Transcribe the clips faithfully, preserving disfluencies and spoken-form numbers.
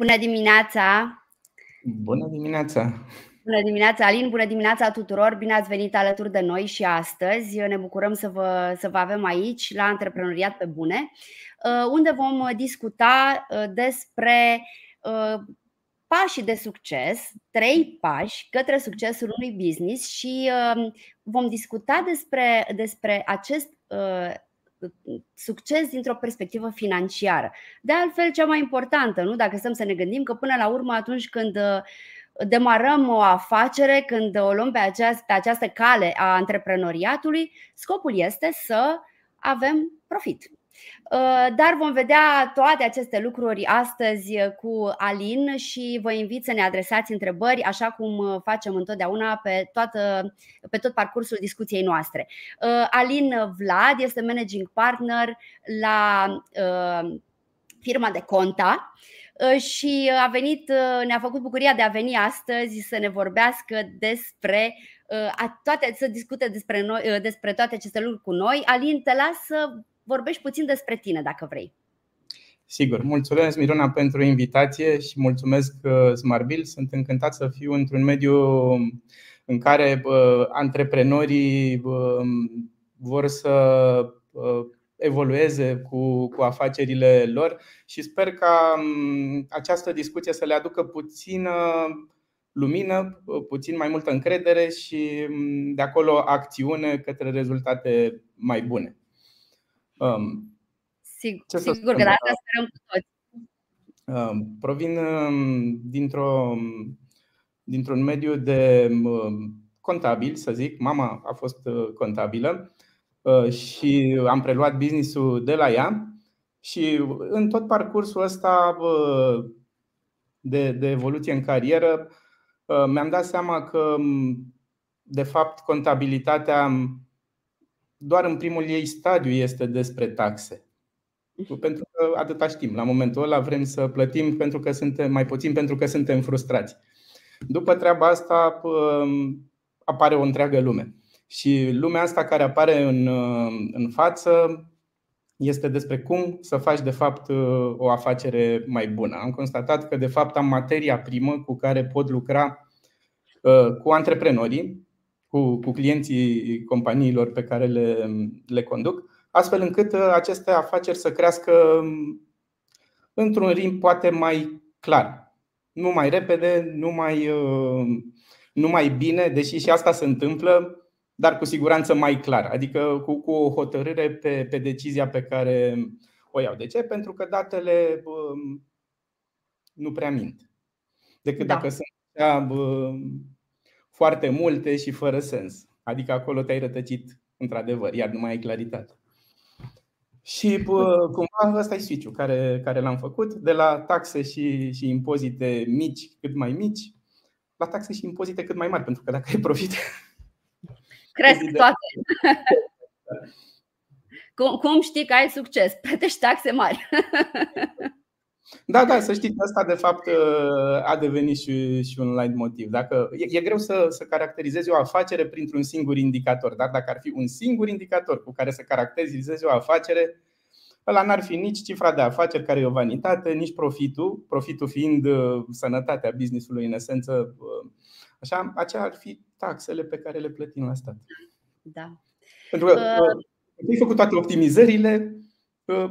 Bună dimineața! Bună dimineața! Bună dimineața, Alin! Bună dimineața tuturor! Bine ați venit alături de noi și astăzi. Ne bucurăm să vă, să vă avem aici la Antreprenoriat Pe Bune, unde vom discuta despre pașii de succes, trei pași către succesul unui business și vom discuta despre, despre acest succes dintr-o perspectivă financiară. De altfel, cea mai importantă, nu? Dacă stăm să ne gândim că până la urmă, atunci când demarăm o afacere, când o luăm pe această, pe această cale a antreprenoriatului, scopul este să avem profit. Dar vom vedea toate aceste lucruri astăzi cu Alin și vă invit să ne adresați întrebări, așa cum facem întotdeauna pe, toată, pe tot parcursul discuției noastre. Alin Vlad este managing partner la Firma de Conta și a venit, ne-a făcut bucuria de a veni astăzi să ne vorbească despre toate, să discute despre, noi, despre toate aceste lucruri cu noi. Alin, te las să vorbești puțin despre tine, dacă vrei. Sigur. Mulțumesc, Miruna, pentru invitație și mulțumesc Smartbill. Sunt încântat să fiu într-un mediu în care antreprenorii vor să evolueze cu, cu afacerile lor și sper ca această discuție să le aducă puțină lumină, puțin mai multă încredere și de acolo acțiune către rezultate mai bune. Um, sigur sigur că da, asta sperăm cu toți. Um, provin dintr-o, dintr-un mediu de contabil, să zic. Mama a fost contabilă și am preluat business-ul de la ea. Și în tot parcursul ăsta de, de evoluție în carieră mi-am dat seama că de fapt contabilitatea doar în primul ei stadiu este despre taxe. Pentru că atâta știm. La momentul ăla vrem să plătim pentru că suntem mai puțin, pentru că suntem frustrați. După treaba asta apare o întreagă lume. Și lumea asta care apare în, în față este despre cum să faci de fapt o afacere mai bună. Am constatat că de fapt am materia primă cu care pot lucra cu antreprenorii, Cu, cu clienții companiilor pe care le, le conduc, astfel încât aceste afaceri să crească într-un ritm poate mai clar. Nu mai repede, nu mai, nu mai bine, deși și asta se întâmplă, dar cu siguranță mai clar. Adică cu, cu o hotărâre pe, pe decizia pe care o iau. De ce? Pentru că datele bă, nu prea mint. Decât da. dacă sunt prea... Bă, foarte multe și fără sens. Adică acolo te-ai rătăcit într-adevăr, iar nu mai ai claritate. Și cumva ăsta e switch-ul care, care l-am făcut. De la taxe și, și impozite mici, cât mai mici, la taxe și impozite cât mai mari, pentru că dacă ai profit, cresc toate. cum, cum știi că ai succes? Plătești taxe mari. Da, da, să știți că asta de fapt a devenit și, și un light motiv. Dacă, e, e greu să, să caracterizezi o afacere printr-un singur indicator, dar dacă ar fi un singur indicator cu care să caracterizezi o afacere, ăla n-ar fi nici cifra de afaceri, care e o vanitate, nici profitul, profitul fiind sănătatea business-ului în esență. Așa, aceea ar fi taxele pe care le plătim la stat. Da. Pentru că ai făcut toate optimizările,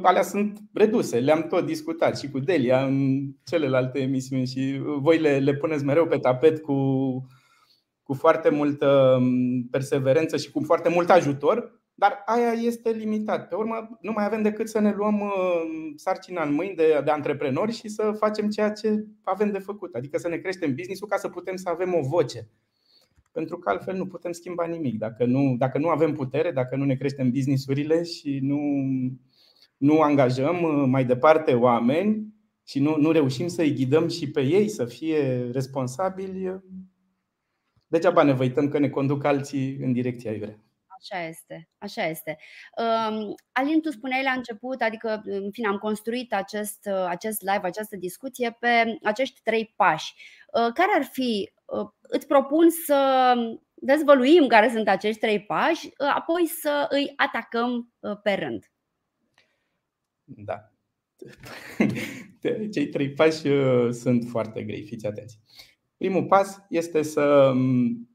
alea sunt reduse, le-am tot discutat și cu Delia în celelalte emisiuni și voi le, le puneți mereu pe tapet cu, cu foarte multă perseverență și cu foarte mult ajutor, dar aia este limitat. Pe urmă nu mai avem decât să ne luăm sarcina în mâini de, de antreprenori și să facem ceea ce avem de făcut, adică să ne creștem business-ul ca să putem să avem o voce. Pentru că altfel nu putem schimba nimic, dacă nu, dacă nu avem putere, dacă nu ne creștem business-urile și nu... nu angajăm mai departe oameni și nu, nu reușim să-i ghidăm și pe ei să fie responsabili, degeaba ne văităm că ne conduc alții în direcția aiurea. Așa este, așa este. Um, Alin, tu spuneai la început, adică în fine am construit acest, acest live, această discuție pe acești trei pași. Uh, care ar fi, uh, îți propun să dezvăluim care sunt acești trei pași, uh, apoi să îi atacăm uh, pe rând. Da. Cei trei pași sunt foarte grei, fiți atenți. Primul pas este să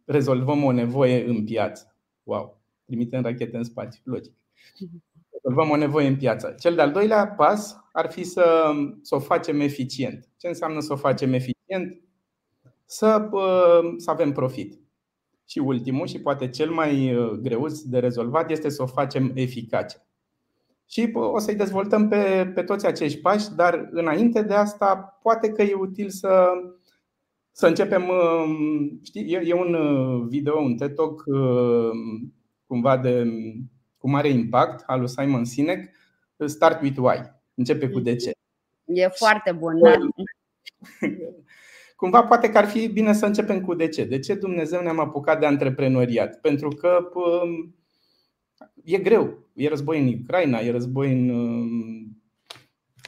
rezolvăm o nevoie în piață. Wow, trimitem rachete în spațiu, logic. Rezolvăm o nevoie în piață. Cel de-al doilea pas ar fi să, să o facem eficient. Ce înseamnă să o facem eficient? Să, să avem profit. Și ultimul și poate cel mai greuț de rezolvat este să o facem eficace. Și o să-i dezvoltăm pe, pe toți acești pași, dar înainte de asta poate că e util să, să începem. Știi, e, e un video, un TED Talk cumva de, cu mare impact al lui Simon Sinek, Start with Why, începe cu de ce. E foarte bun. Da? Cumva poate că ar fi bine să începem cu de ce. De ce Dumnezeu ne-am apucat de antreprenoriat? Pentru că e greu. E război în Ucraina, e război în,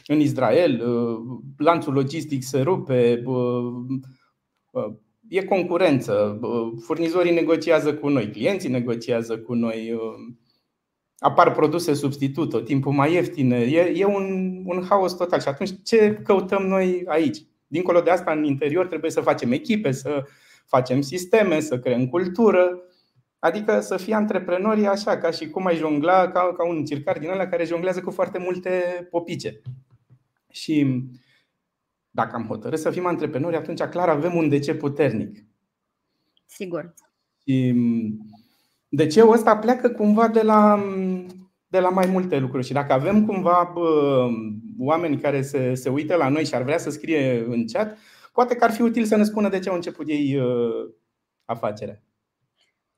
în Israel, lanțul logistic se rupe, e concurență, furnizorii negociază cu noi, clienții negociază cu noi, apar produse substitut, tot timpul mai ieftine, e, e un, un haos total. Și atunci ce căutăm noi aici? Dincolo de asta, în interior trebuie să facem echipe, să facem sisteme, să creăm cultură. Adică să fii antreprenor e așa, ca și cum ai jongla, ca, ca un circar din ăla care jonglează cu foarte multe popice. Și dacă am hotărât să fim antreprenori, atunci clar avem un de ce puternic. Sigur. Și de ce ăsta pleacă cumva de la, de la mai multe lucruri. Și dacă avem cumva bă, oameni care se, se uită la noi și ar vrea să scrie în chat, poate că ar fi util să ne spună de ce au început ei uh, afacerea.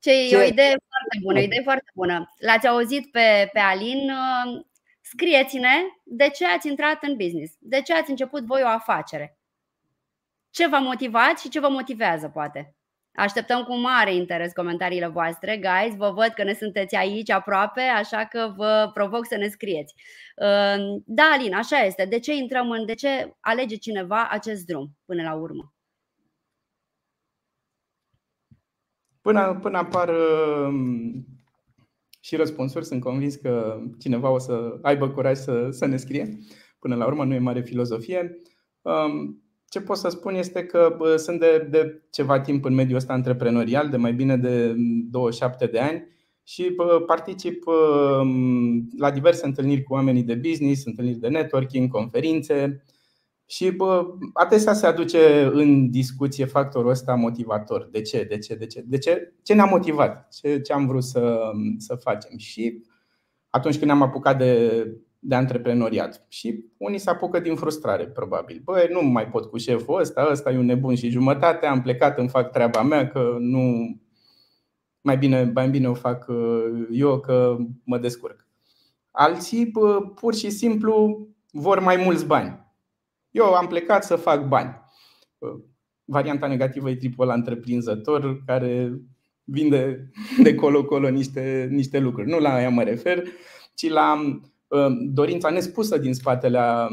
Ce e o idee foarte bună, o idee foarte bună. L-ați auzit pe, pe Alin. Scrieți-ne de ce ați intrat în business, de ce ați început voi o afacere, ce v-a motivat și ce vă motivează poate. Așteptăm cu mare interes comentariile voastre, guys. Vă văd că ne sunteți aici aproape, așa că vă provoc să ne scrieți. Da, Alin, așa este. De ce intrăm în, de ce alege cineva acest drum până la urmă? Până, până apar și răspunsuri, sunt convins că cineva o să aibă curaj să, să ne scrie. Până la urmă nu e mare filozofie. Ce pot să spun este că sunt de, de ceva timp în mediul ăsta antreprenorial, de mai bine de douăzeci și șapte de ani, și particip la diverse întâlniri cu oamenii de business, întâlniri de networking, conferințe. Și bă, adesea se aduce în discuție factorul ăsta motivator. De ce? De ce? De ce? De ce? Ce ne-a motivat? Ce, ce am vrut să, să facem? Și atunci când ne-am apucat de, de antreprenoriat. Și unii se apucă din frustrare, probabil. Băi, nu mai pot cu șeful ăsta, ăsta e un nebun și jumătate, am plecat, îmi fac treaba mea, că nu mai bine, mai bine o fac eu, că mă descurc. Alții, bă, pur și simplu, vor mai mulți bani. Eu am plecat să fac bani. Varianta negativă e tipul ăla întreprinzător care vinde de colo-colo niște, niște lucruri. Nu la aia mă refer, ci la dorința nespusă din spatele a,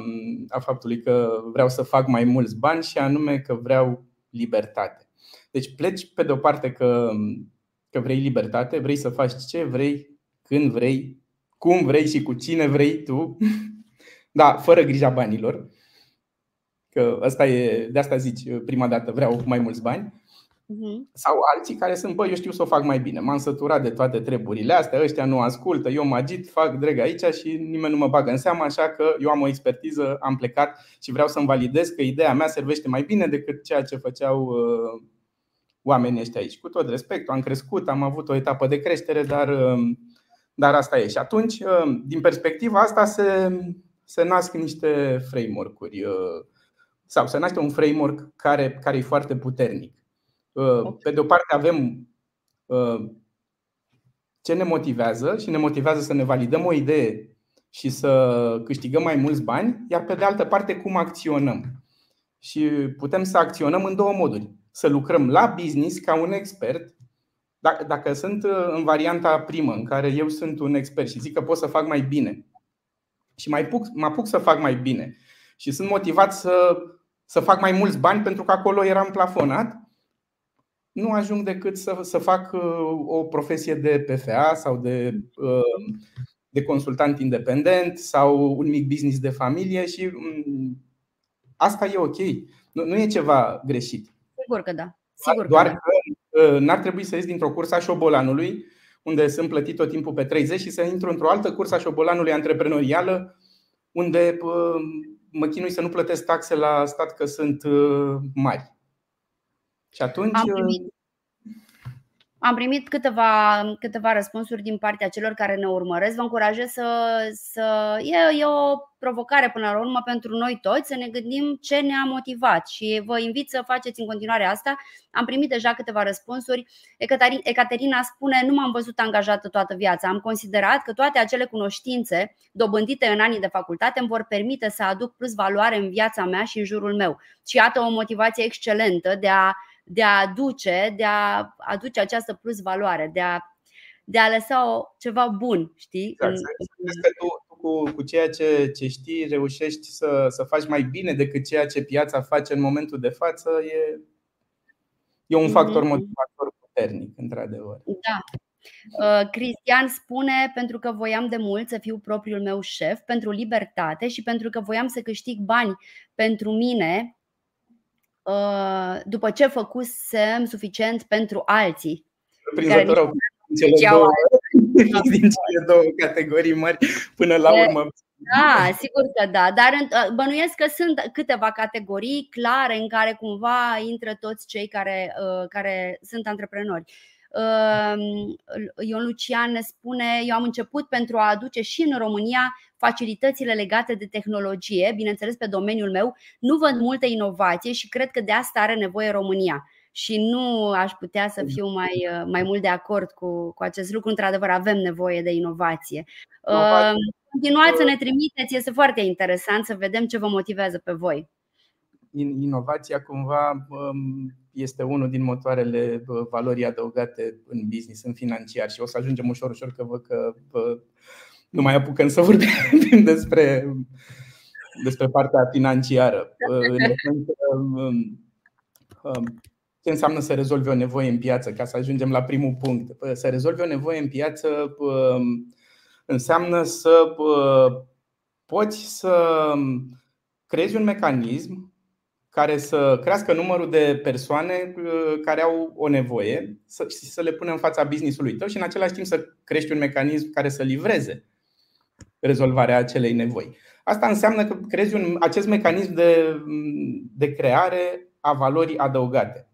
a faptului că vreau să fac mai mulți bani, și anume că vreau libertate. Deci pleci pe de o parte că, că vrei libertate, vrei să faci ce vrei, când vrei, cum vrei și cu cine vrei tu, da, fără grija banilor. Că asta e, de asta zici prima dată, vreau mai mulți bani. uh-huh. Sau alții care sunt, bă, eu știu să o fac mai bine, m-am săturat de toate treburile astea, ăștia nu ascultă, eu mă agit, fac dreg aici și nimeni nu mă bagă în seamă, așa că eu am o expertiză, am plecat și vreau să-mi validez că ideea mea servește mai bine decât ceea ce făceau uh, oamenii ăștia aici. Cu tot respectul, am crescut, am avut o etapă de creștere, dar, uh, dar asta e. Și atunci, uh, din perspectiva asta se, se nasc niște framework-uri uh, sau se naște un framework care, care e foarte puternic. Pe de o parte avem ce ne motivează și ne motivează să ne validăm o idee și să câștigăm mai mulți bani, iar pe de altă parte cum acționăm. Și putem să acționăm în două moduri. Să lucrăm la business ca un expert. Dacă sunt în varianta primă, în care eu sunt un expert și zic că pot să fac mai bine și mă apuc să fac mai bine și sunt motivat să, să fac mai mulți bani pentru că acolo eram plafonat, nu ajung decât să, să fac o profesie de P F A sau de uh, de consultant independent sau un mic business de familie și asta e ok. Nu, nu e ceva greșit. Sigur că da. Sigur că Doar da. că n-ar trebui să ies dintr-o cursa șobolanului, unde sunt plătit tot timpul pe treizeci, și să intru într-o altă cursa șobolanului antreprenorială, unde mă chinui să nu plătesc taxe la stat că sunt mari. Și atunci... Am primit, am primit câteva, câteva răspunsuri din partea celor care ne urmăresc. Vă încurajez să... să e, e o provocare până la urmă pentru noi toți, să ne gândim ce ne-a motivat și vă invit să faceți în continuare asta. Am primit deja câteva răspunsuri. Ecaterina spune: nu m-am văzut angajată toată viața. Am considerat că toate acele cunoștințe dobândite în anii de facultate îmi vor permite să aduc plus valoare în viața mea și în jurul meu. Și iată o motivație excelentă de a de a aduce, de a aduce această plus valoare, de a, de a lăsa o, ceva bun, știi? Exact. Că tu, cu, cu ceea ce, ce știi, reușești să, să faci mai bine decât ceea ce piața face în momentul de față. E, e un factor motivator puternic, într-adevăr. Da. Uh, Cristian spune: pentru că voiam de mult să fiu propriul meu șef, pentru libertate și pentru că voiam să câștig bani pentru mine după ce făcusem suficient pentru alții. Surprinzător au cele două, din cele două categorii mari până la urmă. Da, sigur că da, dar bănuiesc că sunt câteva categorii clare în care cumva intră toți cei care, care sunt antreprenori. Ion Lucian ne spune: eu am început pentru a aduce și în România facilitățile legate de tehnologie, bineînțeles pe domeniul meu. Nu văd multă inovație și cred că de asta are nevoie România. Și nu aș putea să fiu mai, mai mult de acord cu, cu acest lucru. Într-adevăr avem nevoie de inovație. Inovație. Continuați să ne trimiteți, este foarte interesant să vedem ce vă motivează pe voi. Inovația cumva este unul din motoarele valorii adăugate în business, în financiar. Și o să ajungem ușor, ușor, că văd că nu mai apucăm să vorbim despre, despre partea financiară. Ce înseamnă să rezolvi o nevoie în piață? Ca să ajungem la primul punct. Să rezolvi o nevoie în piață înseamnă să poți să creezi un mecanism care să crească numărul de persoane care au o nevoie și să le punem în fața business-ului tău și în același timp să crești un mecanism care să livreze rezolvarea acelei nevoi. Asta înseamnă că creezi un, acest mecanism de, de creare a valorii adăugate.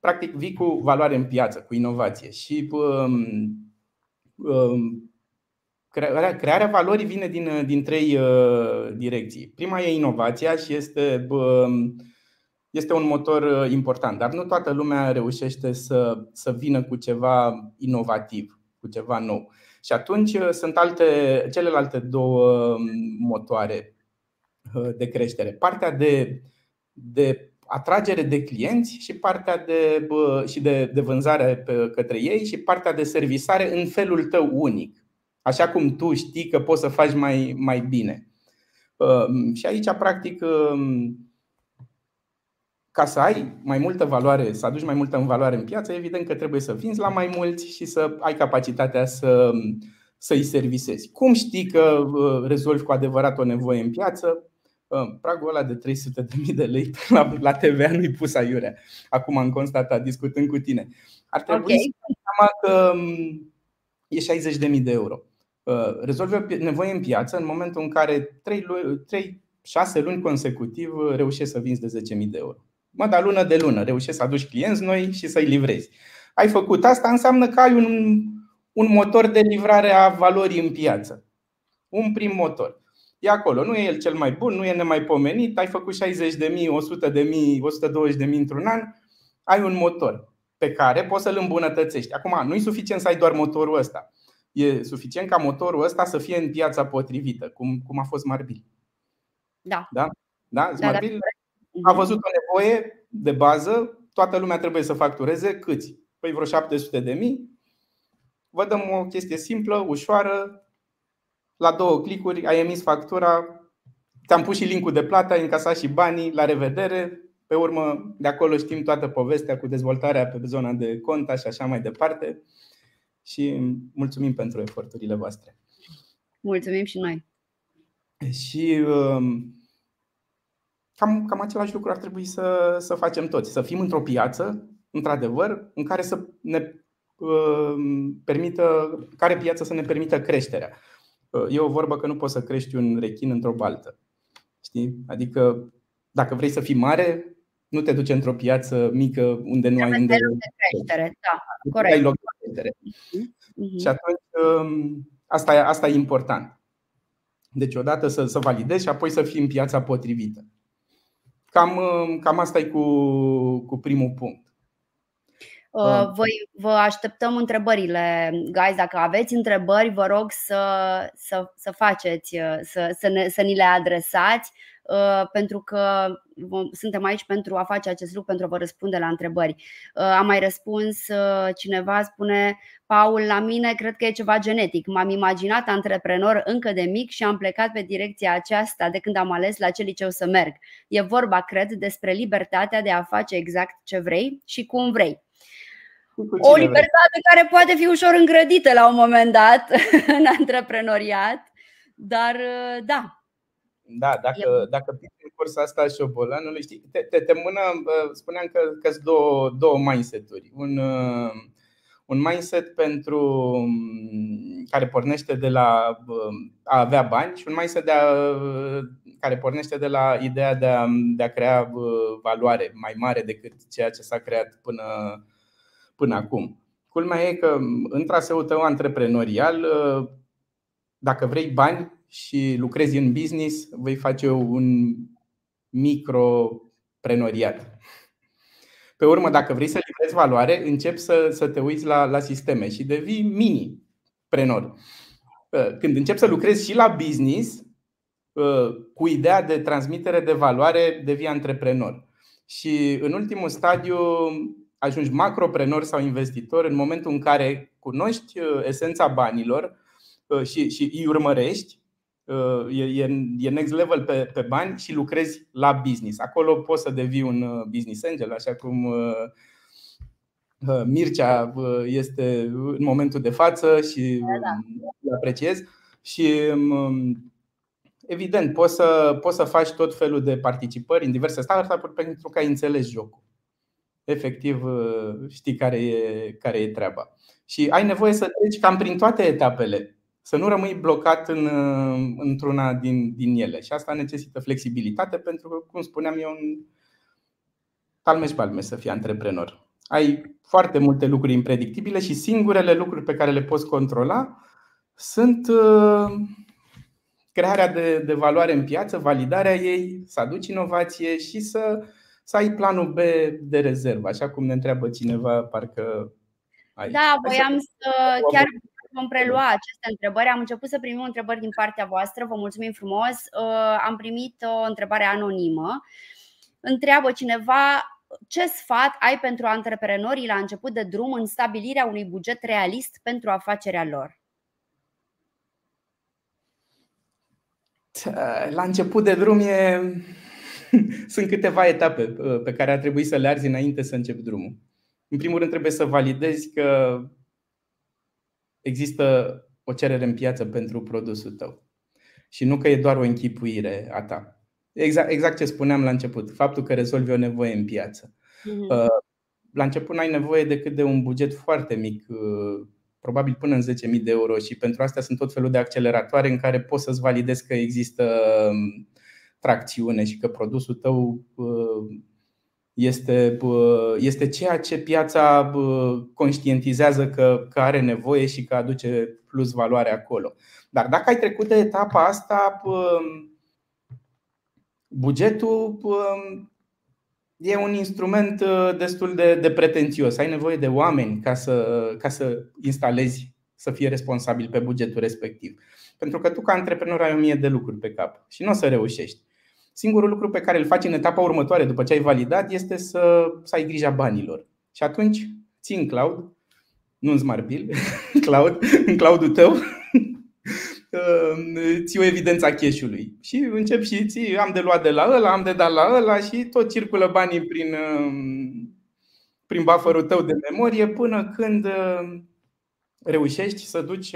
Practic vii cu valoare în piață, cu inovație. Și crearea valorii vine din, din trei uh, direcții. Prima e inovația și este, uh, este un motor uh, important, dar nu toată lumea reușește să, să vină cu ceva inovativ, cu ceva nou. Și atunci uh, sunt alte, celelalte două motoare uh, de creștere. Partea de, de atragere de clienți și partea de, uh, și de, de vânzare pe, către ei și partea de servisare în felul tău unic. Așa cum tu știi că poți să faci mai, mai bine. Și aici, practic, ca să ai mai multă valoare, să aduci mai multă în valoare în piață, evident că trebuie să vinzi la mai mulți și să ai capacitatea să, să îi servisezi. Cum știi că rezolvi cu adevărat o nevoie în piață? Pragul ăla de trei sute de mii de lei la T V A nu-i pus aiurea. Acum am constatat, discutând cu tine. Ar trebui okay. să seama că e șaizeci de mii de euro. Rezolvi o nevoie în piață în momentul în care trei șase luni consecutiv reușești să vinzi de zece mii de euro. Mă, dar lună de lună reușești să aduci clienți noi și să-i livrezi. Ai făcut asta, înseamnă că ai un, un motor de livrare a valorii în piață. Un prim motor. E acolo, nu e el cel mai bun, nu e nemaipomenit. Ai făcut șaizeci de mii, o sută de mii, o sută douăzeci de mii într-un an. Ai un motor pe care poți să-l îmbunătățești. Acum, nu e suficient să ai doar motorul ăsta. E suficient ca motorul ăsta să fie în piața potrivită, cum, cum a fost Marbil. Da. da? da? Marbil da, a văzut o nevoie de bază, toată lumea trebuie să factureze câți? Păi vreo șapte sute de mii. Vă dăm o chestie simplă, ușoară, la două clicuri, ai emis factura, ți-am pus și link-ul de plată, ai încasat și banii, la revedere. Pe urmă, de acolo știm toată povestea cu dezvoltarea pe zona de conta și așa mai departe. și mulțumim pentru eforturile voastre. Mulțumim și noi. Și cam, cam același lucru ar trebui să, să facem toți. Să fim într-o piață, într-adevăr, în care să ne permită, care piață să ne permită creșterea. E o vorbă că nu poți să crești un rechin într-o baltă. Știi? Adică dacă vrei să fii mare, nu te duci într-o piață mică unde nu ai unde de creștere. Da, corect. Ai loc de creștere. Uh-huh. Și atunci asta e, asta e important. Deci odată să, să validezi și apoi să fii în piața potrivită. Cam, cam asta e cu, cu primul punct. Vă, vă așteptăm întrebările, guys, dacă aveți întrebări, vă rog să, să, să faceți, să, să, ne, să ni le adresați, pentru că suntem aici pentru a face acest lucru, pentru a vă răspunde la întrebări. Am mai răspuns, cineva spune: Paul, la mine cred că e ceva genetic. M-am imaginat antreprenor încă de mic și am plecat pe direcția aceasta de când am ales la ce liceu să merg. E vorba, cred, despre libertatea de a face exact ce vrei și cum vrei. O libertate care poate fi ușor îngrădită la un moment dat în antreprenoriat, dar da. Da, dacă, dacă în cursa asta și șobolanului, știi, te, te, te mână, spuneam că sunt două, două mindset-uri. Un, un mindset pentru care pornește de la a avea bani și un mindset de a, care pornește de la ideea de a, de a crea valoare mai mare decât ceea ce s-a creat până Până acum. Culmea e că în traseul tău antreprenorial, dacă vrei bani și lucrezi în business, vei face un microprenoriat. Pe urmă, dacă vrei să livrezi valoare, începi să, să te uiți la, la sisteme și devii mini-prenor. Când începi să lucrezi și la business, cu ideea de transmitere de valoare, devii antreprenor. Și în ultimul stadiu ajungi macroprenor sau investitor în momentul în care cunoști esența banilor și, și îi urmărești, e, e next level pe, pe bani și lucrezi la business. Acolo poți să devii un business angel, așa cum Mircea este în momentul de față și îl apreciez. Și evident, poți să, poți să faci tot felul de participări în diverse startup-uri pentru că ai înțeles jocul. Efectiv știi care e, care e treaba. Și ai nevoie să treci cam prin toate etapele, să nu rămâi blocat în, într-una din, din ele. Și asta necesită flexibilitate pentru că, cum spuneam, e un talmeș-balmeș să fii antreprenor. Ai foarte multe lucruri impredictibile și singurele lucruri pe care le poți controla sunt crearea de, de valoare în piață, validarea ei, să aduci inovație și să... să ai planul B de rezervă, așa cum ne întreabă cineva, parcă aici. Da, voiam să chiar vom prelua aceste întrebări. Am început să primim întrebări din partea voastră, vă mulțumim frumos. Am primit o întrebare anonimă. Întreabă cineva: ce sfat ai pentru antreprenorii la început de drum în stabilirea unui buget realist pentru afacerea lor? La început de drum e... sunt câteva etape pe care ar trebui să le arzi înainte să începi drumul. În primul rând, trebuie să validezi că există o cerere în piață pentru produsul tău și nu că e doar o închipuire a ta. Exact, exact ce spuneam la început, faptul că rezolvi o nevoie în piață. La început n-ai nevoie decât de un buget foarte mic, probabil până în zece mii de euro, și pentru asta sunt tot felul de acceleratoare în care poți să-ți validezi că există tracțiune și că produsul tău este, este ceea ce piața conștientizează că, că are nevoie și că aduce plus valoare acolo. Dar dacă ai trecut de etapa asta, bugetul e un instrument destul de, de pretențios. Ai nevoie de oameni ca să, ca să instalezi, să fie responsabil pe bugetul respectiv. Pentru că tu ca antreprenor ai o mie de lucruri pe cap și nu o să reușești. Singurul lucru pe care îl faci în etapa următoare, după ce ai validat, este să, să ai grija banilor. Și atunci ții în cloud, nu în Smartbill, cloud, în cloudul tău, ții o evidență a cash-ului. Și începi și ții, am de luat de la ăla, am de dat la ăla și tot circulă banii prin, prin bufferul tău de memorie până când reușești să duci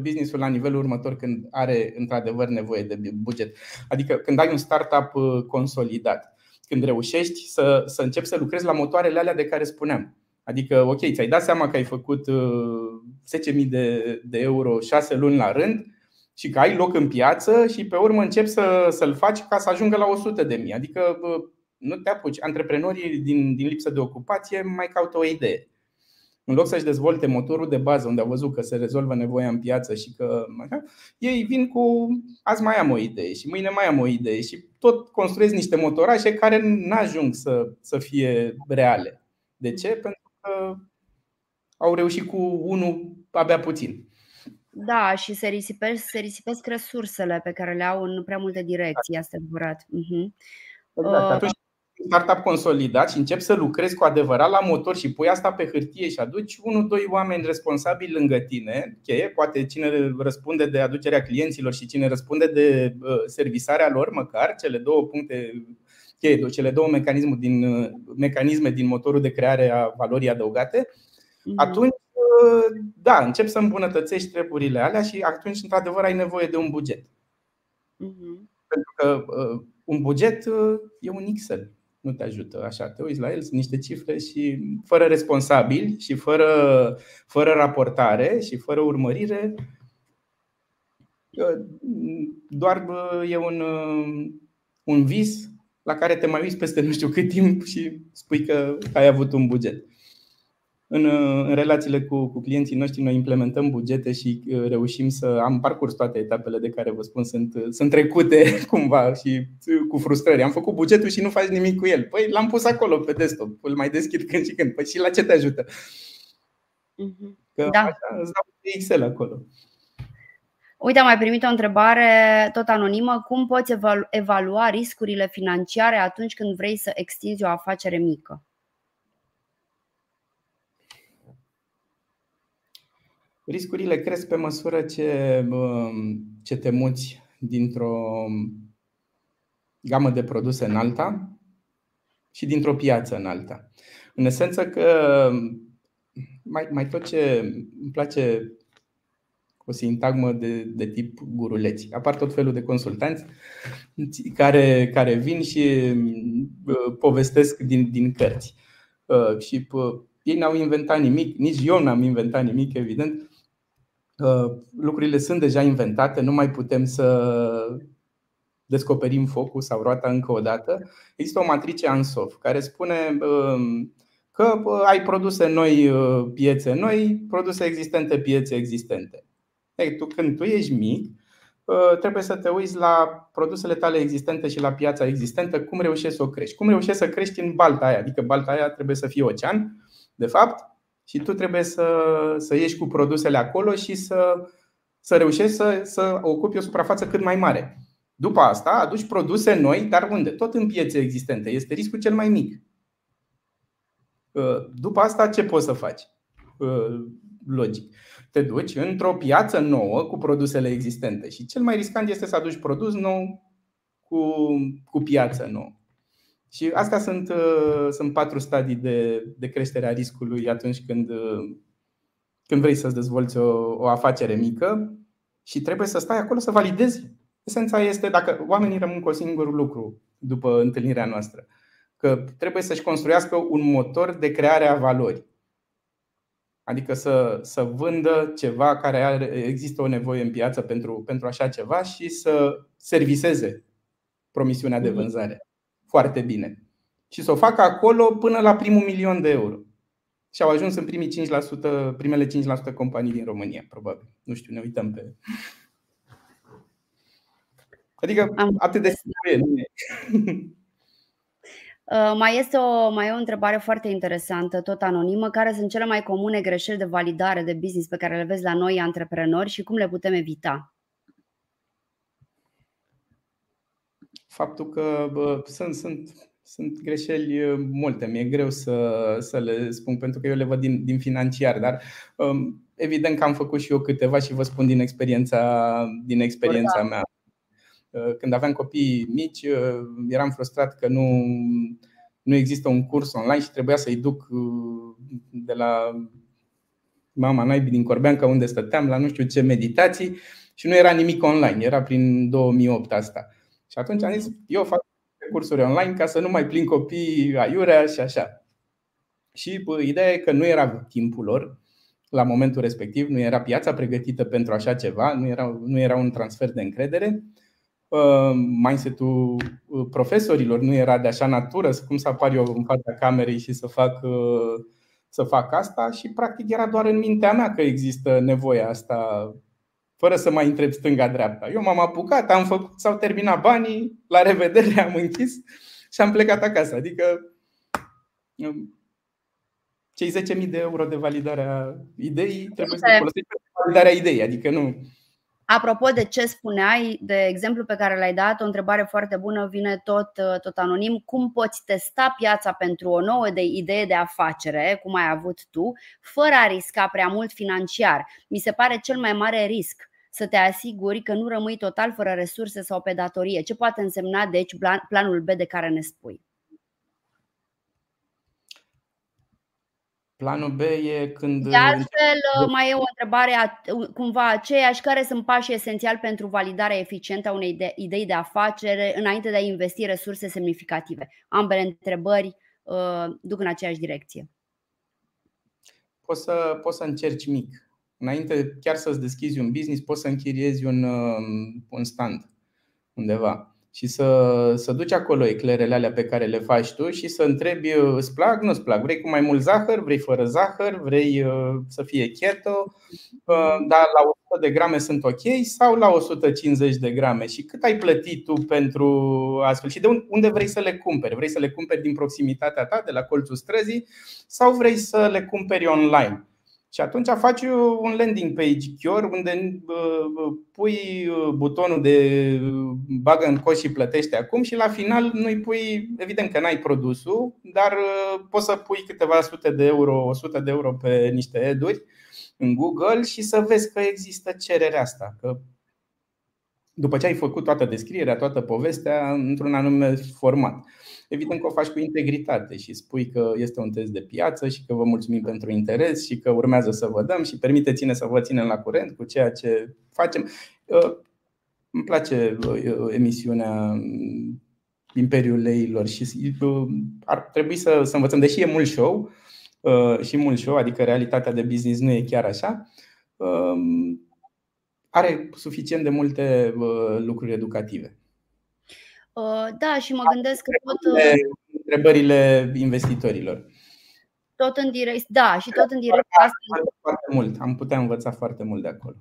businessul la nivelul următor când are într-adevăr nevoie de buget. Adică când ai un startup consolidat, când reușești să, să începi să lucrezi la motoarele alea de care spuneam. Adică, ok, ți-ai dat seama că ai făcut zece mii de, de euro șase luni la rând și că ai loc în piață și pe urmă începi să, să-l faci ca să ajungă la o sută de mii. Adică nu te apuci. Antreprenorii din, din lipsă de ocupație mai caută o idee. În loc să-și dezvolte motorul de bază, unde au văzut că se rezolvă nevoia în piață și că ei vin cu azi mai am o idee și mâine mai am o idee și tot construiesc niște motorașe care n-ajung să, să fie reale. De ce? Pentru că au reușit cu unul abia puțin. Da, și se risipesc, se risipesc resursele pe care le au în prea multe direcții, asta e adevărat. Exact. Startup consolidat și începi să lucrezi cu adevărat la motor și pui asta pe hârtie și aduci unul, doi oameni responsabili lângă tine, cheie, poate cine răspunde de aducerea clienților și cine răspunde de servisarea lor, măcar cele două puncte, cheie, cele două mecanisme din, mecanisme din motorul de creare a valorii adăugate. Atunci, da, începi să îmbunătățești treburile alea și atunci, într-adevăr, ai nevoie de un buget. Pentru că un buget e un Excel. Nu te ajută așa, te uiți la el, sunt niște cifre și fără responsabili și fără, fără raportare și fără urmărire, doar e un, un vis la care te mai uiți peste nu știu cât timp și spui că ai avut un buget. În, în relațiile cu, cu clienții noștri noi implementăm bugete și reușim să am parcurs toate etapele de care vă spun sunt, sunt trecute cumva și cu frustrări. Am făcut bugetul și nu faci nimic cu el. Păi l-am pus acolo pe desktop, îl mai deschid când și când. Păi și la ce te ajută? Că da. Așa, îți dau Excel acolo. Uite, am mai primit o întrebare tot anonimă. Cum poți evalu- evalua riscurile financiare atunci când vrei să extinzi o afacere mică? Riscurile cresc pe măsură ce, ce te muți dintr-o gamă de produse în alta și dintr-o piață în alta. În esență că mai, mai tot ce îmi place o sintagmă de, de tip guruleți. Apar tot felul de consultanți care, care vin și povestesc din, din cărți. Și ei n-au inventat nimic, nici eu n-am inventat nimic, evident. Lucrurile sunt deja inventate, nu mai putem să descoperim focul sau roata încă o dată. Există o matrice Ansoff care spune că ai produse noi, piețe noi, produse existente, piețe existente. Deci, tu, când tu ești mic, trebuie să te uiți la produsele tale existente și la piața existentă, cum reușești să o crești. Cum reușești să crești în balta aia, adică balta aia trebuie să fie ocean, de fapt. Și tu trebuie să, să ieși cu produsele acolo și să, să reușești să, să ocupi o suprafață cât mai mare. După asta aduci produse noi, dar unde? Tot în piețe existente. Este riscul cel mai mic. După asta ce poți să faci? Logic. Te duci într-o piață nouă cu produsele existente și cel mai riscant este să aduci produs nou cu, cu piață nouă. Și astea sunt, sunt patru stadii de, de creștere a riscului atunci când, când vrei să-ți dezvolți o, o afacere mică și trebuie să stai acolo să validezi. Esența este dacă oamenii rămân cu un singur lucru după întâlnirea noastră, că trebuie să-și construiască un motor de creare a valorii. Adică să, să vândă ceva care are, există o nevoie în piață pentru, pentru așa ceva și să serviseze promisiunea de vânzare foarte bine și să o facă acolo până la primul milion de euro. Și au ajuns în primii cinci la sută, primele cinci la sută companii din România, probabil. Nu știu, ne uităm pe... Adică Am atât de simple. Mai este o, mai e o întrebare foarte interesantă, tot anonimă. Care sunt cele mai comune greșeli de validare de business pe care le vezi la noi antreprenori și cum le putem evita? Faptul că bă, sunt, sunt, sunt greșeli multe. Mi-e greu să, să le spun pentru că eu le văd din, din financiar. Dar evident că am făcut și eu câteva și vă spun din experiența, din experiența mea. Când aveam copii mici, eram frustrat că nu, nu există un curs online și trebuia să-i duc de la mama naibii din Corbeanca, unde stăteam, la nu știu ce meditații și nu era nimic online, era prin două mii opt asta. Și atunci am zis, eu fac cursuri online ca să nu mai plin copii aiurea și așa. Și bă, ideea e că nu era timpul lor la momentul respectiv, nu era piața pregătită pentru așa ceva, nu era, nu era un transfer de încredere. Mindset-ul profesorilor nu era de așa natură, cum să apar eu în fața camerei și să fac, să fac asta. Și practic era doar în mintea mea că există nevoia asta, fără să mai întreb stânga-dreapta. Eu m-am apucat, am făcut, s-au terminat banii, la revedere, am închis și am plecat acasă. Adică cei zece mii de euro de validare a ideii trebuie să folosești pentru validarea ideii, adică nu. Apropo de ce spuneai, de exemplu pe care l-ai dat, o întrebare foarte bună vine tot, tot anonim. Cum poți testa piața pentru o nouă de idee de afacere, cum ai avut tu, fără a risca prea mult financiar? Mi se pare cel mai mare risc să te asiguri că nu rămâi total fără resurse sau pe datorie. Ce poate însemna deci planul B de care ne spui? Planul B e când... De altfel, mai e o întrebare cumva aceeași. Care sunt pașii esențiali pentru validarea eficientă a unei idei de afacere înainte de a investi resurse semnificative? Ambele întrebări uh, duc în aceeași direcție. Poți să, poți să încerci mic. Înainte chiar să-ți deschizi un business, poți să închiriezi un, un stand undeva și să, să duci acolo eclerele alea pe care le faci tu și să întrebi, îți plac, nu-ți plac, vrei cu mai mult zahăr, vrei fără zahăr, vrei să fie keto, dar la o sută de grame sunt ok sau la o sută cincizeci de grame și cât ai plătit tu pentru astfel și de unde vrei să le cumperi? Vrei să le cumperi din proximitatea ta, de la colțul străzii, sau vrei să le cumperi online? Și atunci faci un landing page Cure unde pui butonul de bagă în coș și plătește acum și la final nu îi pui, evident că n-ai produsul, dar poți să pui câteva sute de euro, o sută de euro pe niște ad-uri în Google și să vezi că există cererea asta, că după ce ai făcut toată descrierea, toată povestea într-un anume format. Evident că o faci cu integritate și spui că este un test de piață și că vă mulțumim pentru interes și că urmează să vă dăm și permiteți-ne să vă ținem la curent cu ceea ce facem. Îmi place emisiunea Imperiul Leilor și ar trebui să, să învățăm, deși e mult show și mult show, adică realitatea de business nu e chiar așa. Are suficient de multe lucruri educative. Da, și mă gândesc că tot întrebările investitorilor. Tot în direct, da, și tot în direcția asta. Foarte mult, am putea învăța foarte mult de acolo.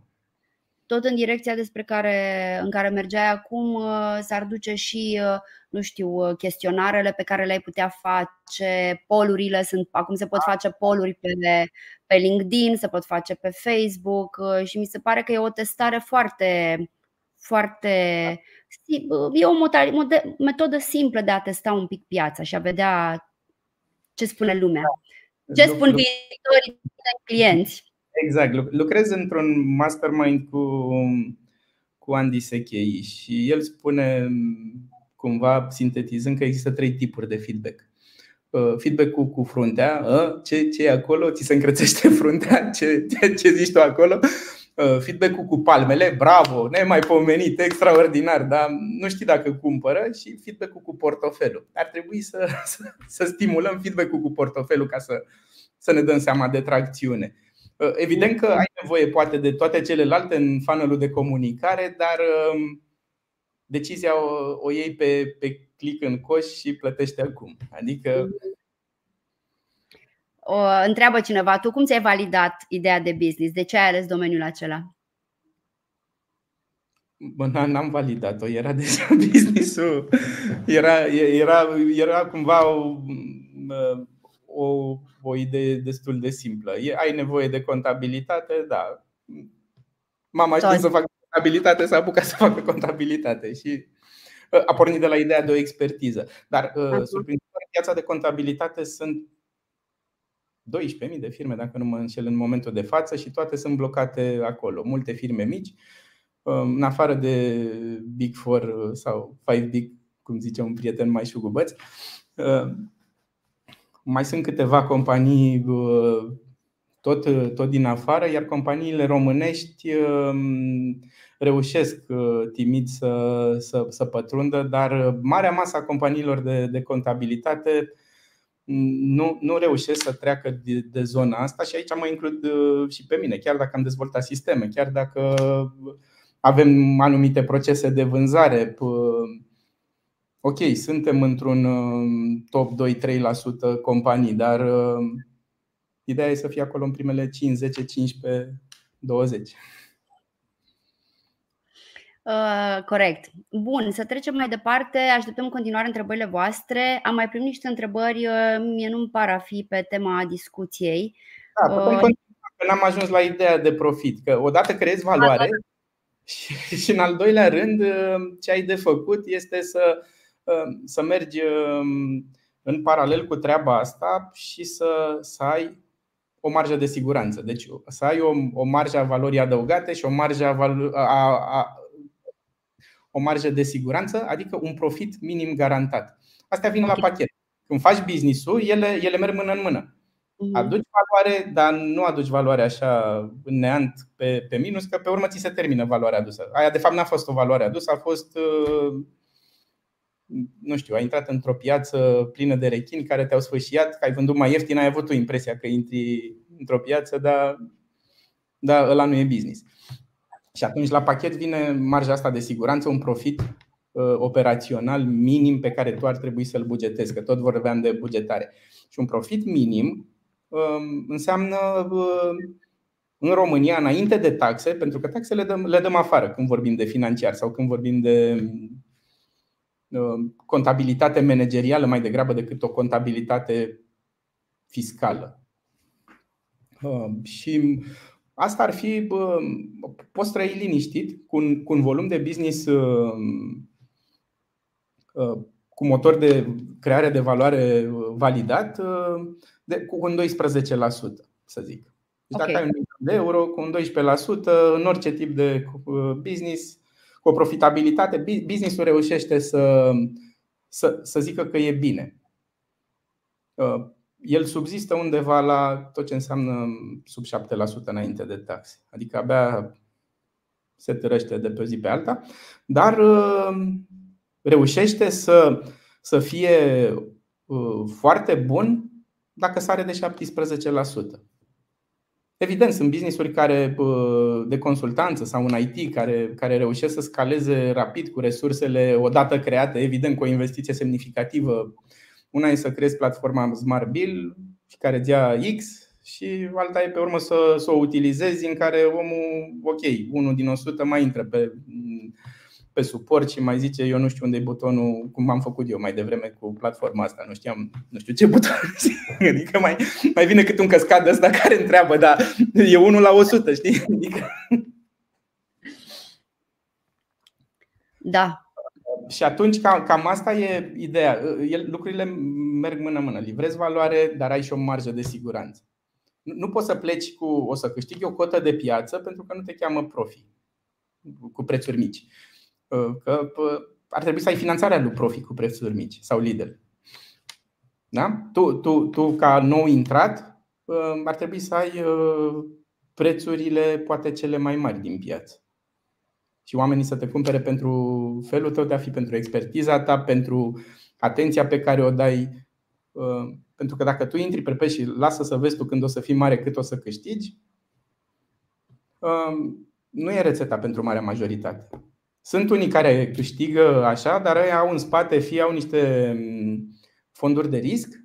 Tot în direcția despre care în care mergeai acum s-ar duce și, nu știu, chestionarele pe care le-ai putea face, polurile sunt, acum se pot face poluri pe pe LinkedIn, se pot face pe Facebook și mi se pare că e o testare foarte foarte e o metodă simplă de a testa un pic piața și a vedea ce spune lumea. Ce spun viitorii clienți? Exact. Lucrez într-un mastermind cu, cu Andy Sechei și el spune, cumva sintetizând, că există trei tipuri de feedback. Feedback-ul cu fruntea, ce, ce e acolo, ți se încrețește fruntea, ce, ce zici tu acolo. Feedback-ul cu palmele, bravo, nemaipomenit, extraordinar, dar nu știi dacă cumpără. Și feedback-ul cu portofelul. Ar trebui să, să, să stimulăm feedback-ul cu portofelul ca să, să ne dăm seama de tracțiune. Evident că ai nevoie poate de toate celelalte în funnel-ul de comunicare, dar decizia o, o iei pe, pe click în coș și plătește acum. Adică o, întreabă cineva, tu cum ți-ai validat ideea de business? De ce ai ales domeniul acela? Bă, n-am validat-o, era deja business-ul. Era, era, era cumva o... O, o idee destul de simplă. E, ai nevoie de contabilitate, da. Mama știe să facă contabilitate, s-a apucat să facă contabilitate și a pornit de la ideea de o expertiză. Dar surprinzător, în piața de contabilitate sunt douăsprezece mii de firme, dacă nu mă înșel, în momentul de față și toate sunt blocate acolo. Multe firme mici, în afară de Big Four sau Five Big, cum zice un prieten mai șugubăț. Mai sunt câteva companii tot, tot din afară, iar companiile românești reușesc timid să, să, să pătrundă, dar marea masă a companiilor de, de contabilitate nu, nu reușesc să treacă de, de zona asta și aici mă includ și pe mine, chiar dacă am dezvoltat sisteme, chiar dacă avem anumite procese de vânzare. Ok, suntem într-un top doi trei la sută companii, dar ideea e să fie acolo în primele cinci, zece, cincisprezece, douăzeci. Uh, corect. Bun, să trecem mai departe. Așteptăm în continuare întrebările voastre. Am mai primit niște întrebări, mie nu-mi par a fi pe tema discuției. Da, putem uh, continua, că n-am ajuns la ideea de profit. Că odată creezi valoare și, și în al doilea rând ce ai de făcut este să, să mergi în paralel cu treaba asta și să, să ai o marjă de siguranță. Deci să ai o, o marjă a valorii adăugate și o marjă a, a, a o marjă de siguranță, adică un profit minim garantat. Astea vin okay. la pachet. Când faci business-ul, ele, ele merg mână în mână. Aduci valoare, dar nu aduci valoare așa neant pe, pe minus, că pe urmă ți se termină valoarea adusă. Aia de fapt n-a fost o valoare adusă, a fost, nu știu, ai intrat într-o piață plină de rechini care te-au sfâșiat, că ai vândut mai ieftin, ai avut tu impresia că intri într-o piață, dar, dar ăla nu e business. Și atunci la pachet vine marja asta de siguranță, un profit uh, operațional minim pe care tu ar trebui să-l bugetezi, că tot vorbeam de bugetare. Și un profit minim uh, înseamnă uh, în România, înainte de taxe, pentru că taxele le dăm, le dăm afară când vorbim de financiar sau când vorbim de uh, contabilitate managerială mai degrabă decât o contabilitate fiscală. Uh, și... Asta ar fi, poți trăi liniștit cu un, cu un volum de business cu motor de creare de valoare validat de, cu un doisprezece la sută, să zic. Deci okay. dacă ai un milion de euro, cu un doisprezece la sută în orice tip de business, cu o profitabilitate, businessul reușește să, să, să zică că e bine. El subzistă undeva la tot ce înseamnă sub șapte la sută înainte de taxe. Adică abia se târăște de pe o zi pe alta, dar reușește să, să fie foarte bun dacă sare de șaptesprezece la sută. Evident, sunt business-uri care, de consultanță sau în I T care, care reușesc să scaleze rapid cu resursele odată create, evident cu o investiție semnificativă. Una e să creezi platforma Smartbill care îți ia X și alta e pe urmă să, să o utilizezi în care omul, ok, unul din o sută mai intră pe, pe suport și mai zice eu nu știu unde e butonul, cum am făcut eu mai devreme cu platforma asta, nu știam, nu știu ce buton. Adică mai, mai vine cât un căscad ăsta care întreabă, dar e unul la o sută, știi? Adică... Da. Și atunci cam asta e ideea. Lucrurile merg mână-mână. Livrezi valoare, dar ai și o marjă de siguranță. Nu poți să pleci cu o să câștigi o cotă de piață pentru că nu te cheamă profi cu prețuri mici. Că ar trebui să ai finanțarea lui profi cu prețuri mici sau lider. Da? Tu, tu, tu ca nou intrat ar trebui să ai prețurile poate cele mai mari din piață. Și oamenii să te cumpere pentru felul tău de a fi, pentru expertiza ta, pentru atenția pe care o dai. Pentru că dacă tu intri pe pe și lasă să vezi tu când o să fii mare cât o să câștigi, nu e rețeta pentru marea majoritate. Sunt unii care câștigă așa, dar ei au în spate, fie au niște fonduri de risc,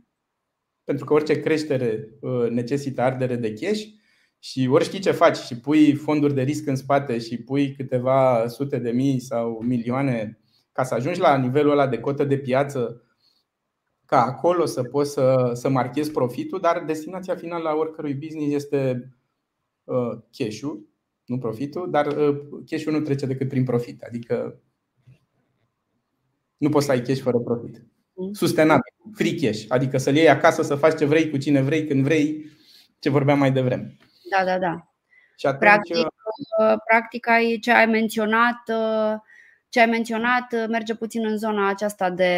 pentru că orice creștere necesită ardere de cash. Și ori știi ce faci și pui fonduri de risc în spate și pui câteva sute de mii sau milioane ca să ajungi la nivelul ăla de cotă de piață, ca acolo să poți să, să marchezi profitul, dar destinația finală a oricărui business este cash-ul, nu profitul, dar cash-ul nu trece decât prin profit. Adică nu poți să ai cash fără profit. Sustenabil, free cash, adică să-l iei acasă, să faci ce vrei, cu cine vrei, când vrei, ce vorbeam mai devreme. Da, da, da. Și atunci... practic, practic ai, ce ai menționat, ce ai menționat merge puțin în zona aceasta de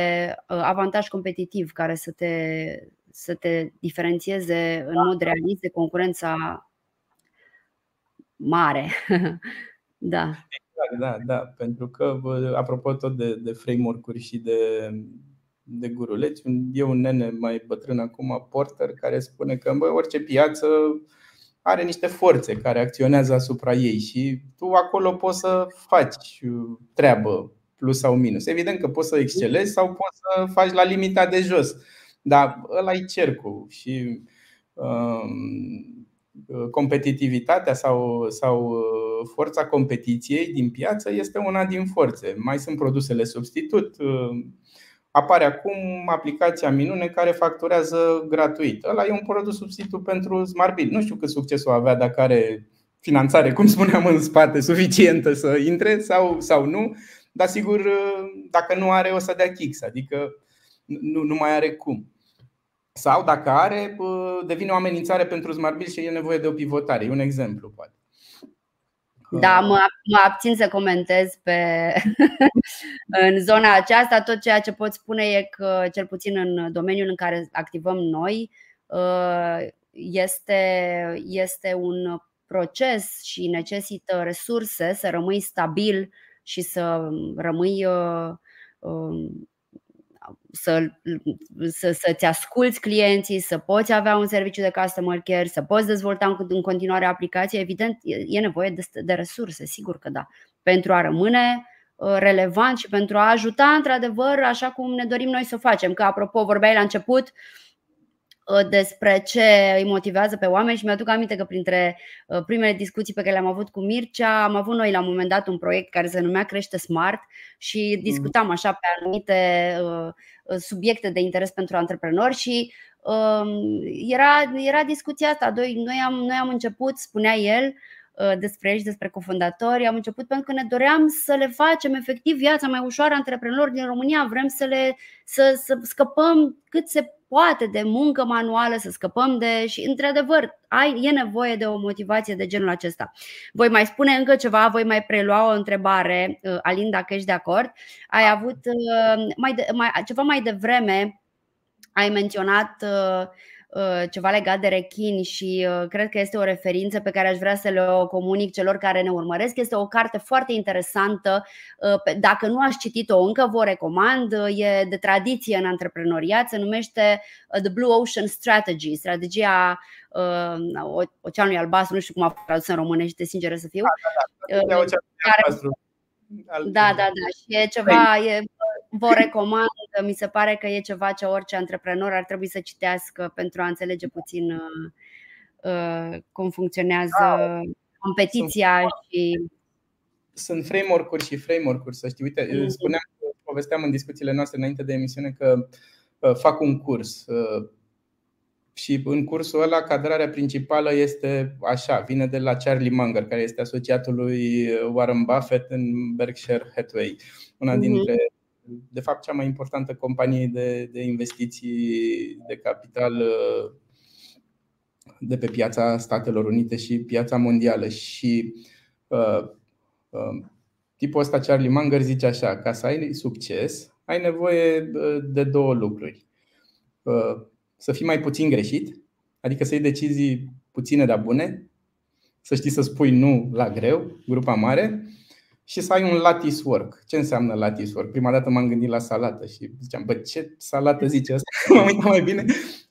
avantaj competitiv care să te să te diferențieze în mod realist de concurența mare. Da. Exact, da, da. Pentru că, apropo tot de, de framework-uri și de, de guruleți, e un nene mai bătrân acum, Porter, care spune că bă, orice piață are niște forțe care acționează asupra ei și tu acolo poți să faci treabă, plus sau minus. Evident că poți să excelezi sau poți să faci la limita de jos, dar ăla-i cercul și um, competitivitatea sau, sau forța competiției din piață este una din forțe. Mai sunt produsele substitut. Apare acum aplicația Minune care facturează gratuit. Ăla e un produs substitut pentru Smartbill. Nu știu cât succes o avea, dacă are finanțare, cum spuneam, în spate suficientă să intre sau, sau nu. Dar sigur, dacă nu are, o să dea kicks, adică nu, nu mai are cum. Sau dacă are, devine o amenințare pentru Smartbill și e nevoie de o pivotare. E un exemplu, poate. Da, mă, mă abțin să comentez pe în zona aceasta. Tot ceea ce pot spune e că, cel puțin în domeniul în care activăm noi, este, este un proces și necesită resurse să rămâi stabil și să rămâi să, să, să-ți asculți clienții, să poți avea un serviciu de customer care, să poți dezvolta în continuare aplicația. Evident, e nevoie de, de resurse, sigur că da, pentru a rămâne relevant și pentru a ajuta într-adevăr așa cum ne dorim noi să o facem. Că, apropo, vorbeai la început despre ce îi motivează pe oameni și mi-aduc aminte că printre primele discuții pe care le-am avut cu Mircea, am avut noi la un moment dat un proiect care se numea Crește Smart și discutam așa pe anumite subiecte de interes pentru antreprenori și era, era discuția asta. Noi am, noi am început, spunea el despre el și despre cofondatori, am început pentru că ne doream să le facem efectiv viața mai ușoară antreprenorilor din România. Vrem să, le, să, să scăpăm cât se poate de muncă manuală, să scăpăm de... Și într-adevăr, ai, e nevoie de o motivație de genul acesta. Voi mai spune încă ceva, voi mai prelua o întrebare, Alin, dacă ești de acord. Ai avut mai de, mai, ceva mai devreme, ai menționat ceva legat de rechin și cred că este o referință pe care aș vrea să le o comunic celor care ne urmăresc. Este o carte foarte interesantă, dacă nu ați citit-o încă, vă recomand. E de tradiție în antreprenoriat, se numește The Blue Ocean Strategy, strategia Oceanului Albastru, nu știu cum a fost tradus în românește, sinceră să fiu. Da, da, da. Care... da, da, da. Și e ceva... E... Vă recomand, mi se pare că e ceva ce orice antreprenor ar trebui să citească pentru a înțelege puțin uh, cum funcționează da, competiția sunt, și... Sunt framework-uri și framework-uri, să știi. Uite, spuneam, povesteam în discuțiile noastre înainte de emisiune că uh, fac un curs uh, și în cursul ăla cadrarea principală este așa, vine de la Charlie Munger, care este asociatul lui Warren Buffett în Berkshire Hathaway, una dintre... Uh-huh. De fapt, cea mai importantă companie de, de investiții de capital de pe piața Statelor Unite și piața mondială. Și uh, uh, tipul ăsta, Charlie Munger, zice așa: ca să ai succes, ai nevoie de două lucruri. Uh, să fii mai puțin greșit, adică să iei decizii puține, dar bune, să știi să spui nu la greu, grupa mare. Și să ai un lattice work. Ce înseamnă lattice work? Prima dată m-am gândit la salată și ziceam, bă, ce salată zice asta? M-am uitat mai bine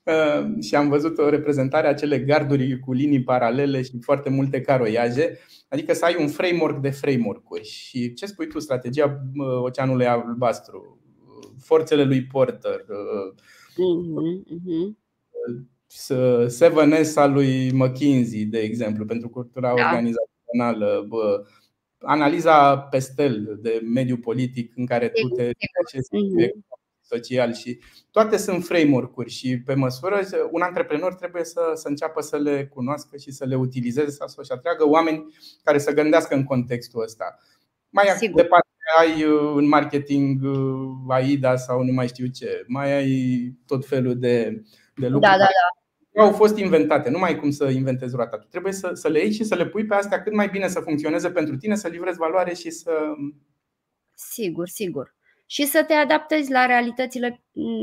uh, și am văzut o reprezentare a acele garduri cu linii paralele și foarte multe caroiaje. Adică să ai un framework de framework-uri. Și ce spui tu? Strategia Oceanului Albastru, forțele lui Porter, uh, uh-huh. Seven S-a lui McKinsey, de exemplu, pentru cultura da. organizațională, bă, analiza pestel de mediu politic în care tu te social și toate sunt framework-uri și pe măsură un antreprenor trebuie să, să înceapă să le cunoască și să le utilizeze sau să-și atragă oameni care să gândească în contextul ăsta. Mai Sigur. departe ai în marketing AIDA sau nu mai știu ce, mai ai tot felul de, de lucruri. Da, da, da. Au fost inventate, nu mai ai cum să inventezi roata. Tu trebuie să, să le iei și să le pui pe astea cât mai bine să funcționeze pentru tine, să livrezi valoare și să... Sigur, sigur. Și să te adaptezi la realitățile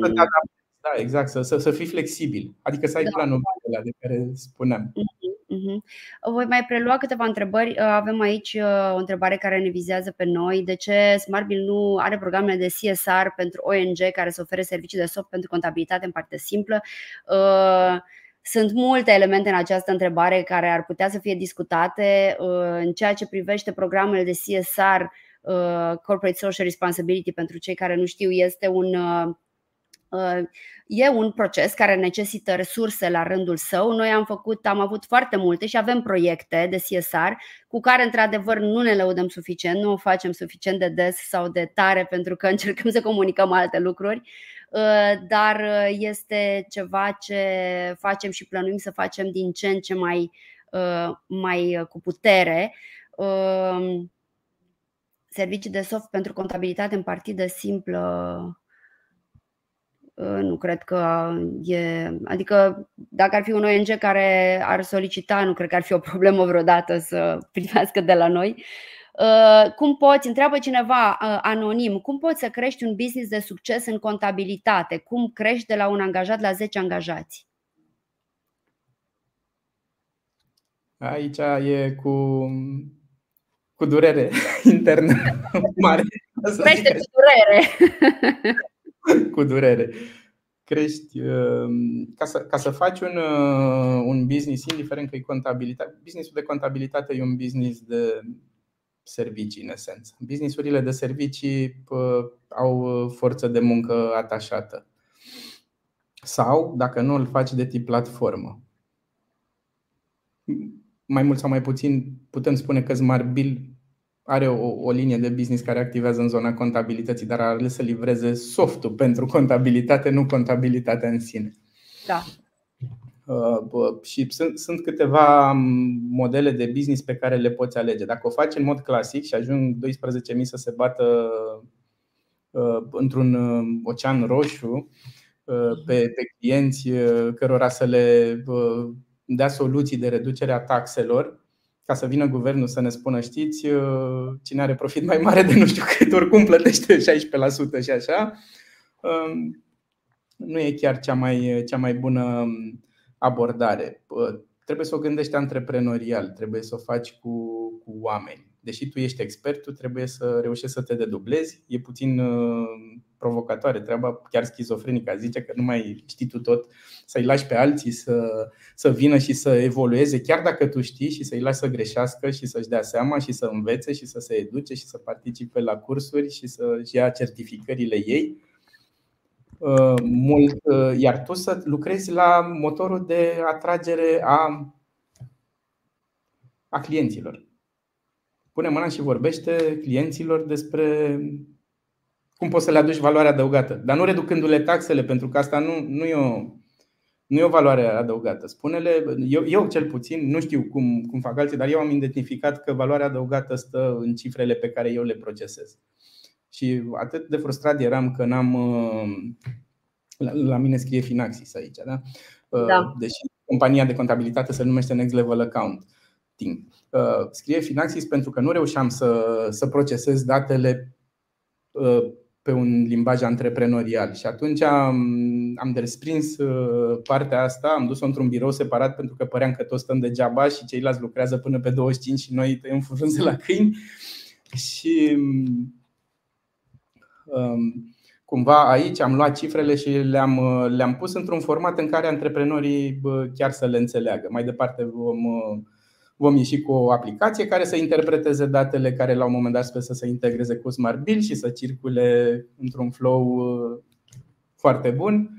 să te adaptezi, Da, exact, să, să, să fii flexibil. Adică să ai da. planul ăla de care spuneam. Voi mai prelua câteva întrebări. Avem aici o întrebare care ne vizează pe noi. De ce Smartbill nu are programele de C S R pentru O N G care să ofere servicii de soft pentru contabilitate în parte simplă? Sunt multe elemente în această întrebare care ar putea să fie discutate. În ceea ce privește programele de C S R, Corporate Social Responsibility, pentru cei care nu știu, este un... E un proces care necesită resurse la rândul său. Noi am făcut, am avut foarte multe și avem proiecte de C S R cu care într-adevăr nu ne lăudăm suficient, nu o facem suficient de des sau de tare pentru că încercăm să comunicăm alte lucruri. Dar este ceva ce facem și plănuim să facem din ce în ce mai, mai cu putere. Servicii de soft pentru contabilitate în partidă simplă. Nu cred că e, adică dacă ar fi un O N G care ar solicita, nu cred că ar fi o problemă vreodată să primească de la noi. Cum poți, întreabă cineva anonim, cum poți să crești un business de succes în contabilitate? Cum crești de la un angajat la zece angajați? Aici e cu, cu durere internă mare. Crește cu durere. Cu durere. Crești, ca să, ca să faci un, un business, indiferent că e contabilitate. Businessul de contabilitate e un business de servicii, în esență. Businessurile de servicii au forță de muncă atașată. Sau, dacă nu, îl faci de tip platformă. Mai mult sau mai puțin putem spune că Smartbill are o, o linie de business care activează în zona contabilității, dar are să livreze softul pentru contabilitate, nu contabilitatea în sine. Da. Uh, și sunt, sunt câteva modele de business pe care le poți alege. Dacă o faci în mod clasic și ajung douăsprezece mii să se bată uh, într-un ocean roșu uh, pe, pe clienți uh, cărora să le uh, dea soluții de reducere a taxelor, ca să vină guvernul să ne spună, știți, cine are profit mai mare de nu știu cât, oricum plătește șaisprezece la sută și așa, nu e chiar cea mai, cea mai bună abordare. Trebuie să o gândești antreprenorial, trebuie să o faci cu, cu oameni. Deși tu ești expert, tu trebuie să reușești să te dedublezi. E puțin provocatoare treaba, chiar schizofrenică, zice că nu mai știi tu tot, să-i lași pe alții să, să vină și să evolueze, chiar dacă tu știi, și să-i lași să greșească și să-și dea seama și să învețe și să se educe și să participe la cursuri și să-și ia certificările ei. Mult, iar tu să lucrezi la motorul de atragere a, a clienților. Pune mâna și vorbește clienților despre cum poți să le aduci valoare adăugată, dar nu reducându-le taxele, pentru că asta nu, nu, e, o, nu e o valoare adăugată. Spune-le, eu, eu cel puțin, nu știu cum, cum fac alții, dar eu am identificat că valoarea adăugată stă în cifrele pe care eu le procesez. Și atât de frustrat eram că n-am, la, la mine scrie Finanxis aici, da? Da. Deși compania de contabilitate se numește Next Level Account. Scrie Finanxis pentru că nu reușeam să, să procesez datele pe un limbaj antreprenorial. Și atunci am, am desprins partea asta, am dus-o într-un birou separat pentru că păream că toți stăm degeaba și ceilalți lucrează până pe douăzeci și cinci și noi tăiem frunze la câini. Și um, cumva aici am luat cifrele și le-am, le-am pus într-un format în care antreprenorii chiar să le înțeleagă. Mai departe vom... Vom ieși cu o aplicație care să interpreteze datele, care la un moment dat sper să se integreze cu Smartbill și să circule într-un flow foarte bun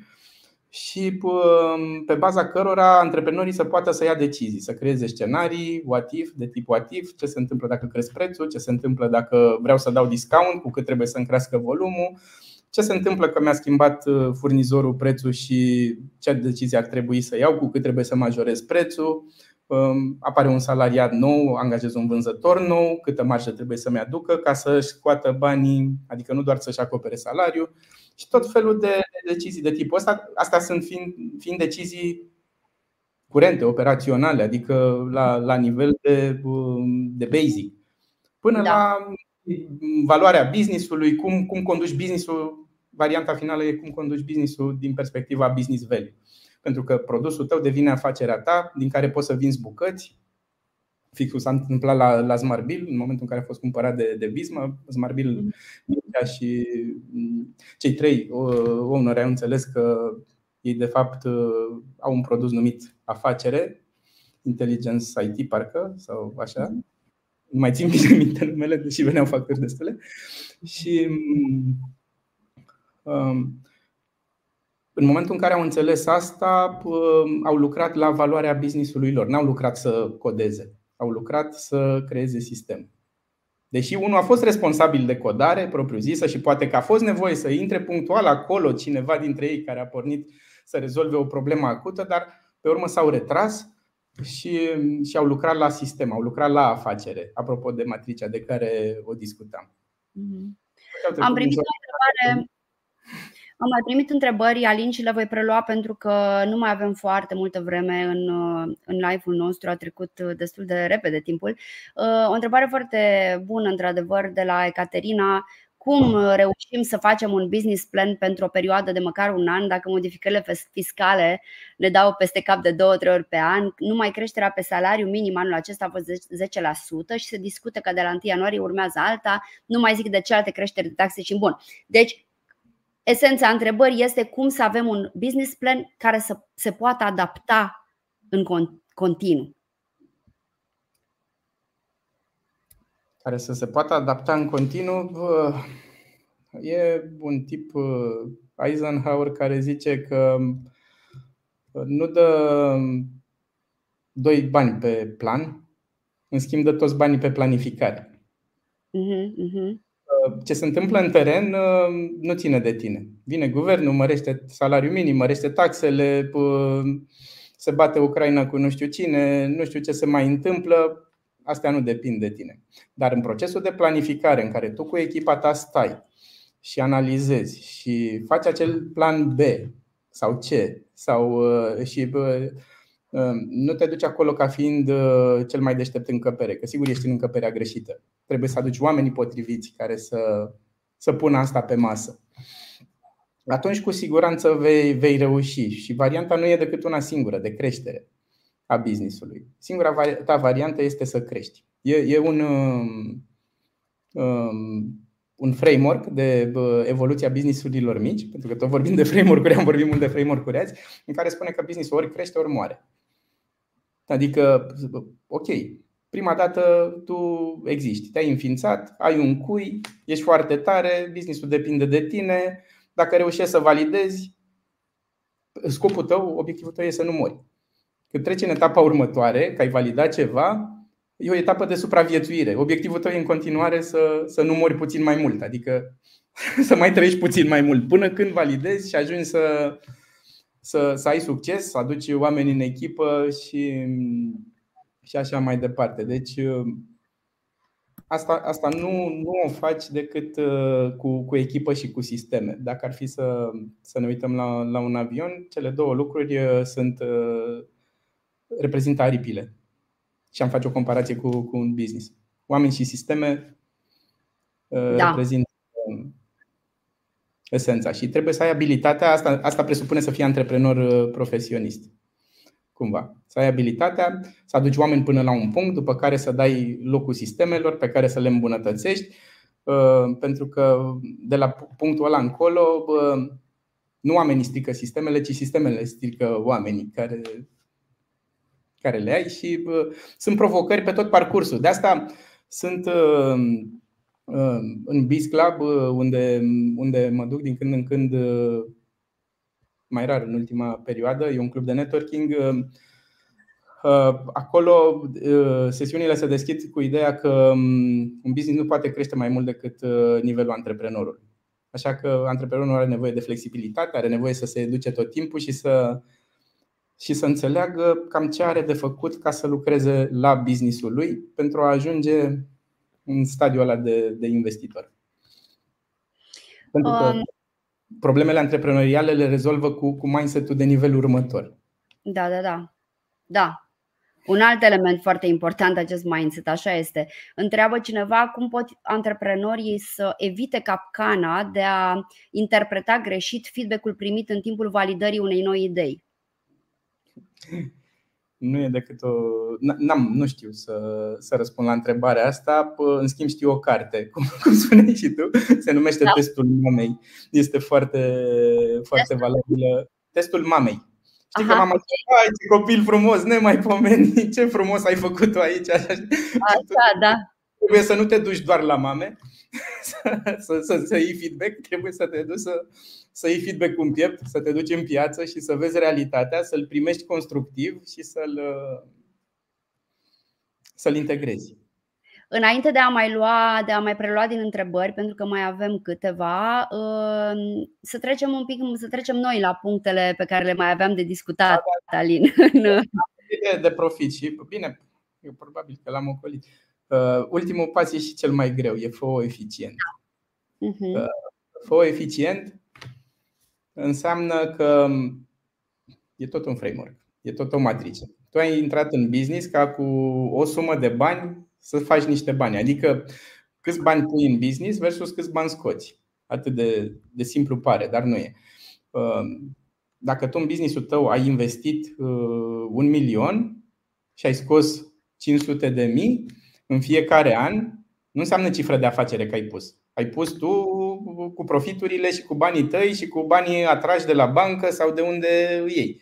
și pe baza cărora antreprenorii să poată să ia decizii, să creeze scenarii, what if, de tip what if, ce se întâmplă dacă cresc prețul, ce se întâmplă dacă vreau să dau discount, cu cât trebuie să-mi crească volumul, ce se întâmplă că mi-a schimbat furnizorul prețul și ce decizie ar trebui să iau, cu cât trebuie să majorez prețul. Apare un salariat nou, angajez un vânzător nou, câtă marjă trebuie să-mi aducă ca să-și scoată banii, adică nu doar să-și acopere salariul. Și tot felul de decizii de tipul ăsta. Astea sunt fiind, fiind decizii curente, operaționale, adică la, la nivel de, de basic. Până da. la valoarea business-ului, cum, cum conduci business-ul varianta finală e cum conduci business-ul din perspectiva business value. Pentru că produsul tău devine afacerea ta, din care poți să vinzi bucăți. Fixul s-a întâmplat la, la Smartbill, în momentul în care a fost cumpărat de, de Vismă. Smartbill, Mircea și cei trei oameni au înțeles că ei de fapt au un produs numit afacere, Intelligence I T parcă, sau așa. Nu mai țin bine minte numele, deși veneau facturi destule. Și um, în momentul în care au înțeles asta, au lucrat la valoarea business-ului lor. N-au lucrat să codeze, au lucrat să creeze sistem. Deși unul a fost responsabil de codare propriu-zisă și poate că a fost nevoie să intre punctual acolo cineva dintre ei care a pornit să rezolve o problemă acută, dar pe urmă s-au retras și, și au lucrat la sistem, au lucrat la afacere. Apropo de matricea de care o discutam. Mm-hmm. Am primit o întrebare. Am mai primit întrebări, Alin, și le voi prelua pentru că nu mai avem foarte multă vreme în, în live-ul nostru, a trecut destul de repede timpul. O întrebare foarte bună, într-adevăr, de la Ecaterina. Cum reușim să facem un business plan pentru o perioadă de măcar un an dacă modificările fiscale ne dau peste cap de două-trei ori pe an? Numai creșterea pe salariu minim anul acesta a fost zece la sută și se discută că de la întâi ianuarie urmează alta, nu mai zic de celelalte creșteri de taxe și bun. Deci esența întrebării este cum să avem un business plan care să se poată adapta în continuu. Care să se poată adapta în continuu. E un tip, Eisenhower, care zice că nu dă doi bani pe plan, în schimb dă toți banii pe planificare. uh-huh, uh-huh. Ce se întâmplă în teren nu ține de tine. Vine guvernul, mărește salariul minim, mărește taxele, se bate Ucraina cu nu știu cine, nu știu ce se mai întâmplă. Astea nu depind de tine. Dar în procesul de planificare în care tu cu echipa ta stai și analizezi și faci acel plan B sau C sau, și nu te duci acolo ca fiind cel mai deștept încăpere, că sigur ești în încăperea greșită. Trebuie să aduci oamenii potriviți care să, să pună asta pe masă. Atunci cu siguranță vei, vei reuși. Și varianta nu e decât una singură, de creștere a business-ului. Singura ta variantă este să crești. E, e un, um, un framework de evoluția business-urilor mici, pentru că tot vorbim de framework-uri, am vorbit mult de framework-uri azi, în care spune că business-ul ori crește, ori moare. Adică, ok, prima dată tu existi, te-ai înființat, ai un cui, ești foarte tare, business-ul depinde de tine. Dacă reușești să validezi, scopul tău, obiectivul tău e să nu mori. Când treci în etapa următoare, că ai validat ceva, e o etapă de supraviețuire. Obiectivul tău e în continuare să, să nu mori puțin mai mult, adică să mai trăiești puțin mai mult, până când validezi și ajungi să, să, să ai succes, să aduci oameni în echipă și, și așa mai departe. Deci asta, asta nu, nu o faci decât cu, cu echipă și cu sisteme. Dacă ar fi să, să ne uităm la, la un avion, cele două lucruri sunt... reprezintă aripile. Și am face o comparație cu, cu un business. Oameni și sisteme uh, da. reprezintă um, esența. Și trebuie să ai abilitatea, asta, asta presupune să fii antreprenor uh, profesionist cumva. Să ai abilitatea să aduci oameni până la un punct, după care să dai locul sistemelor pe care să le îmbunătățești, uh, pentru că de la punctul ăla încolo uh, nu oamenii strică sistemele, ci sistemele strică oamenii care care le ai și uh, sunt provocări pe tot parcursul. De asta sunt uh, uh, în BizClub, uh, unde, unde mă duc din când în când, uh, mai rar în ultima perioadă, e un club de networking. Uh, uh, acolo uh, sesiunile se deschid cu ideea că um, un business nu poate crește mai mult decât uh, nivelul antreprenorului. Așa că antreprenorul are nevoie de flexibilitate, are nevoie să se educe tot timpul și să... și să înțeleagă cam ce are de făcut ca să lucreze la business-ul lui pentru a ajunge în stadiul ăla de, de investitor. Pentru că um, problemele antreprenoriale le rezolvă cu, cu mindset-ul de nivel următor. Da, da, da. Da. Un alt element foarte important, acest mindset, așa este. Întreabă cineva cum pot antreprenorii să evite capcana de a interpreta greșit feedback-ul primit în timpul validării unei noi idei. Nu e decât o... N-am, nu știu să, să răspund la întrebarea asta. În schimb știu o carte, cum, cum spuneai și tu. Se numește da. Testul mamei. Este foarte, foarte valabilă. Testul mamei. Știi Aha, că mama zice, ai ce copil frumos, nemaipomeni, ce frumos ai făcut-o aici. Așa, da. Trebuie să nu te duci doar la mame, să, să, să, să iei feedback. Trebuie să te duci să, să iei feedback în piept, să te duci în piață și să vezi realitatea, să-l primești constructiv și să-l, să-l integrezi. Înainte de a mai lua, de a mai prelua din întrebări, pentru că mai avem câteva, să trecem un pic, să trecem noi la punctele pe care le mai aveam de discutat, Alin. De profit și bine, eu probabil că l-am ocolit. Ultimul pas e și cel mai greu, e fă-o eficient. Fă-o eficient înseamnă că e tot un framework, e tot o matrice. Tu ai intrat în business ca cu o sumă de bani să faci niște bani, adică câți bani pui în business versus câți bani scoți. Atât de, de simplu pare, dar nu e. Dacă tu în business-ul tău ai investit un milion și ai scos cinci sute de mii în fiecare an, nu înseamnă cifră de afacere că ai pus. Ai pus tu cu profiturile și cu banii tăi și cu banii atrași de la bancă sau de unde iei.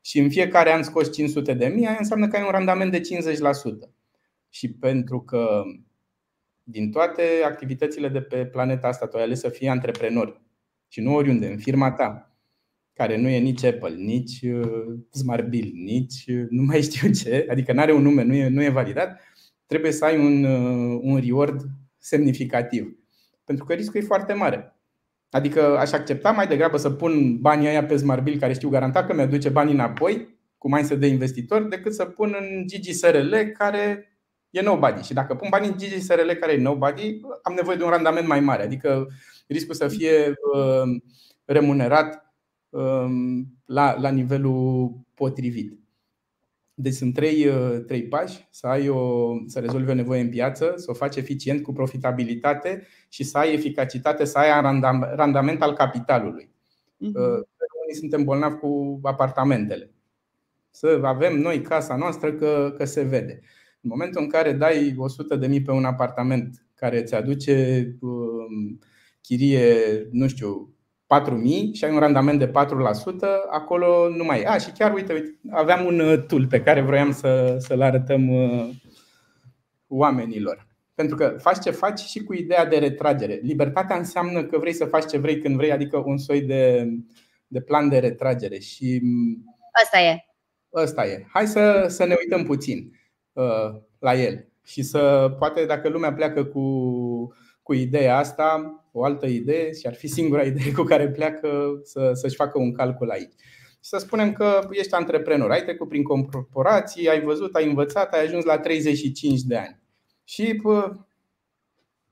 Și în fiecare an scoți cinci sute de mii, aia înseamnă că ai un randament de cincizeci la sută. Și pentru că din toate activitățile de pe planeta asta tu ai ales să fii antreprenor și nu oriunde, în firma ta, care nu e nici Apple, nici Smartbill, nici nu mai știu ce, adică nu are un nume, nu e, nu e validat, trebuie să ai un, un reward semnificativ. Pentru că riscul e foarte mare. Adică aș accepta mai degrabă să pun banii aia pe Smartbill, care știu garantat că mi-aduce banii înapoi, cu mindset de investitor, decât să pun în Gigi S R L, care e nobody. Și dacă pun banii în G G S R L care e nobody, am nevoie de un randament mai mare. Adică riscul să fie uh, remunerat uh, la, la nivelul potrivit. Deci sunt trei, uh, trei pași. Să, ai o, să rezolvi o nevoie în piață, să o faci eficient cu profitabilitate și să ai eficacitate, să ai randam, randament al capitalului. Uh, noi suntem bolnavi cu apartamentele. Să avem noi casa noastră că, că se vede. În momentul în care dai o sută de mii pe un apartament care îți aduce chirie, nu știu, patru mii și ai un randament de patru la sută, acolo nu mai e. Ah, și chiar uite, uite, aveam un tool pe care vroiam să, să-l arătăm oamenilor. Pentru că faci ce faci și cu ideea de retragere. Libertatea înseamnă că vrei să faci ce vrei când vrei, adică un soi de, de plan de retragere. Și asta e. Asta e. Hai să, să ne uităm puțin la el și să poate dacă lumea pleacă cu, cu ideea asta, o altă idee și ar fi singura idee cu care pleacă, să, să-și facă un calcul aici. Și să spunem că ești antreprenor, ai trecut prin corporații, ai văzut, ai învățat, ai ajuns la treizeci și cinci de ani și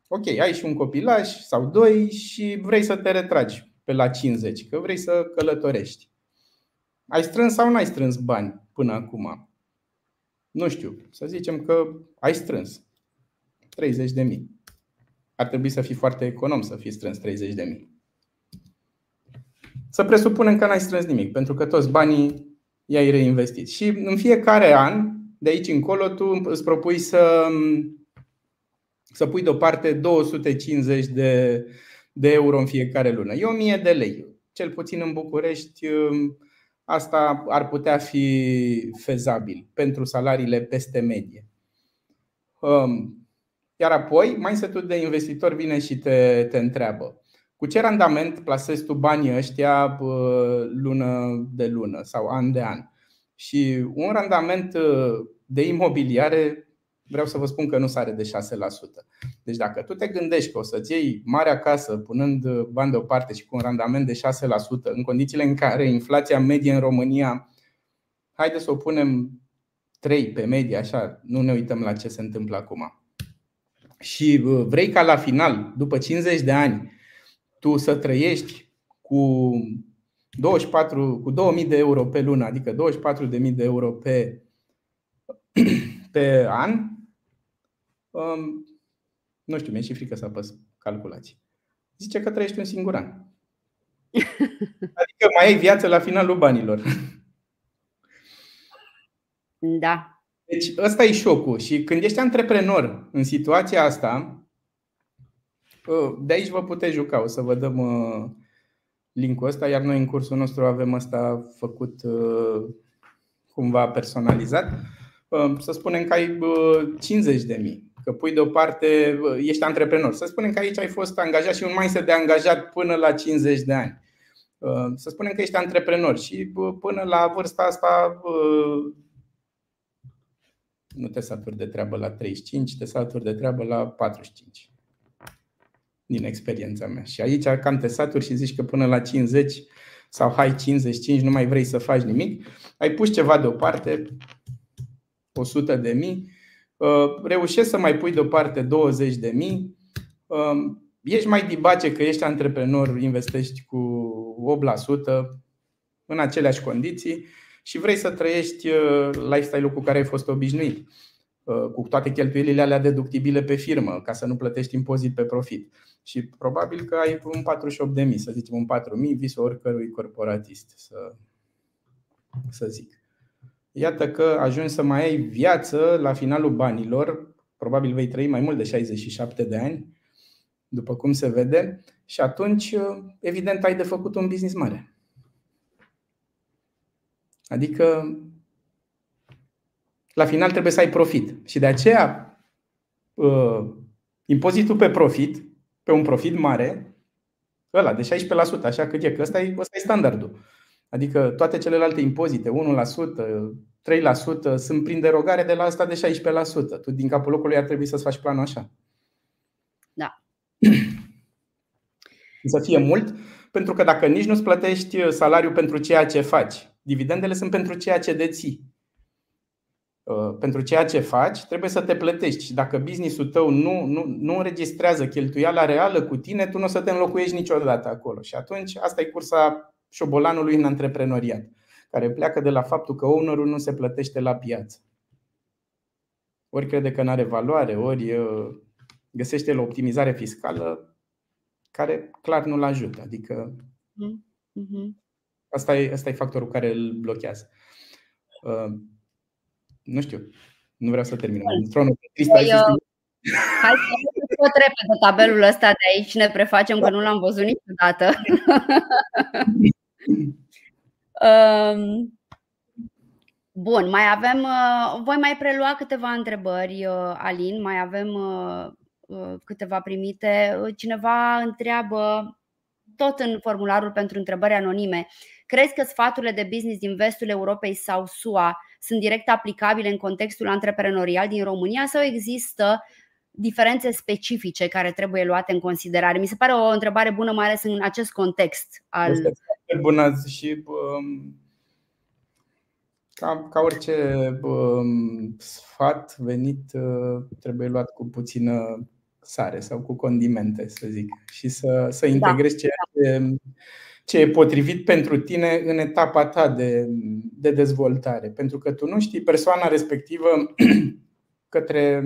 ok, ai și un copilaș sau doi și vrei să te retragi pe la cincizeci, că vrei să călătorești. Ai strâns sau n-ai strâns bani până acum? Nu știu, să zicem că ai strâns treizeci de mii. Ar trebui să fii foarte econom să fii strâns treizeci de mii. Să presupunem că n-ai strâns nimic, pentru că toți banii i-ai reinvestit. Și în fiecare an, de aici încolo, tu îți propui să, să pui deoparte două sute cincizeci de, de euro în fiecare lună. E o mie de lei. Cel puțin în București asta ar putea fi fezabil pentru salariile peste medie. Iar apoi, mindset-ul de investitor vine și te, te întreabă cu ce randament plasezi tu banii ăștia lună de lună sau an de an. Și un randament de imobiliare, vreau să vă spun că nu sare de șase la sută. Deci dacă tu te gândești că o să-ți iei marea casă punând bani deoparte și cu un randament de șase la sută, în condițiile în care inflația medie în România, haideți să o punem trei pe medie, așa, nu ne uităm la ce se întâmplă acum. Și vrei ca la final, după cincizeci de ani, tu să trăiești cu douăzeci și patru, cu două mii de euro pe lună, adică douăzeci și patru de mii de euro pe pe an. Um, nu știu, mi-e și frică să apăs calculații. Zice că trăiești un singur an. Adică mai ai viață la finalul banilor. Da. Deci ăsta e șocul. Și când ești antreprenor în situația asta, de aici vă puteți juca. O să vă dăm link-ul ăsta, iar noi în cursul nostru avem ăsta făcut cumva personalizat. Să spunem că ai cincizeci de mii, că pui deoparte, ești antreprenor. Să spunem că aici ai fost angajat și un mindset de angajat până la cincizeci de ani. Să spunem că ești antreprenor și până la vârsta asta nu te saturi de treabă la treizeci și cinci, te saturi de treabă la patruzeci și cinci. Din experiența mea. Și aici cam te saturi și zici că până la cincizeci sau hai cincizeci și cinci nu mai vrei să faci nimic. Ai pus ceva deoparte, o sută de mii, reușești să mai pui deoparte douăzeci de mii. Ești mai dibace că ești antreprenor, investești cu opt la sută în aceleași condiții și vrei să trăiești lifestyle-ul cu care ai fost obișnuit, cu toate cheltuielile alea deductibile pe firmă, ca să nu plătești impozit pe profit. Și probabil că ai un patruzeci și opt de mii, să zicem un patru mii, visul oricărui corporatist, să, să zic. Iată că ajungi să mai ai viață la finalul banilor, probabil vei trăi mai mult de șaizeci și șapte de ani, după cum se vede, și atunci, evident, ai de făcut un business mare. Adică, la final trebuie să ai profit. Și de aceea, impozitul pe profit, pe un profit mare, ăla de șaisprezece la sută, așa cât e, că ăsta e, ăsta e standardul. Adică toate celelalte impozite, unu la sută, trei la sută, sunt prin derogare de la asta de șaisprezece la sută. Tu din capul locului ar trebui să-ți faci planul așa. Da. Să fie mult, pentru că dacă nici nu-ți plătești salariul pentru ceea ce faci, dividendele sunt pentru ceea ce deții. Pentru ceea ce faci, trebuie să te plătești. Și dacă business-ul tău nu, nu, nu înregistrează cheltuiala reală cu tine, tu nu o să te înlocuiești niciodată acolo. Și atunci asta e cursa șobolanului în antreprenoriat, care pleacă de la faptul că ownerul nu se plătește la piață. Ori crede că nu are valoare, ori găsește la optimizare fiscală care clar nu-l ajută. Adică asta e, asta e factorul care îl blochează. Nu știu, nu vreau să terminăm. Hai să tot repede tabelul ăsta de aici, ne prefacem că nu l-am văzut niciodată. Bun, mai avem, voi mai prelua câteva întrebări, Alin, mai avem câteva primite. Cineva întreabă, tot în formularul pentru întrebări anonime: crezi că sfaturile de business din vestul Europei sau S U A sunt direct aplicabile în contextul antreprenorial din România sau există diferențe specifice care trebuie luate în considerare? Mi se pare o întrebare bună, mai ales în acest context al... Este bună și ca, ca orice sfat venit trebuie luat cu puțină sare sau cu condimente, să zic, și să, să integrezi ceea ce, ce e potrivit pentru tine în etapa ta de, de dezvoltare. Pentru că tu nu știi persoana respectivă către...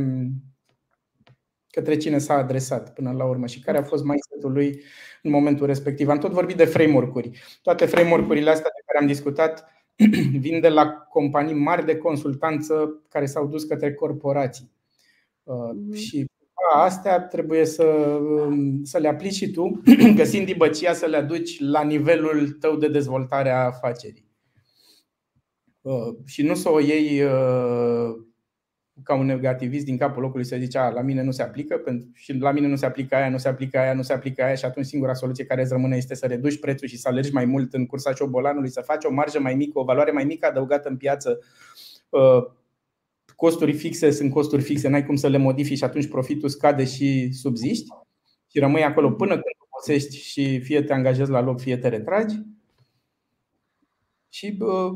către cine s-a adresat până la urmă și care a fost mindset-ul lui în momentul respectiv. Am tot vorbit de framework-uri. Toate framework-urile astea de care am discutat vin de la companii mari de consultanță care s-au dus către corporații. Și astea trebuie să, să le aplici și tu, găsind dibăcia să le aduci la nivelul tău de dezvoltare a afacerii. Și nu să o iei ca un negativist din capul locului, se zice: a, la mine nu se aplică, pentru și la mine nu se aplică aia, nu se aplică aia, nu se aplică aia, și atunci singura soluție care îți rămâne este să reduci prețul și să alergi mai mult în cursa șobolanului, să faci o marjă mai mică, o valoare mai mică adăugată în piață. Costuri fixe sunt costuri fixe, n-ai cum să le modifici și atunci profitul scade și subziști și rămâi acolo până când obosești și fie te angajezi la loc, fie te retragi. Și bă,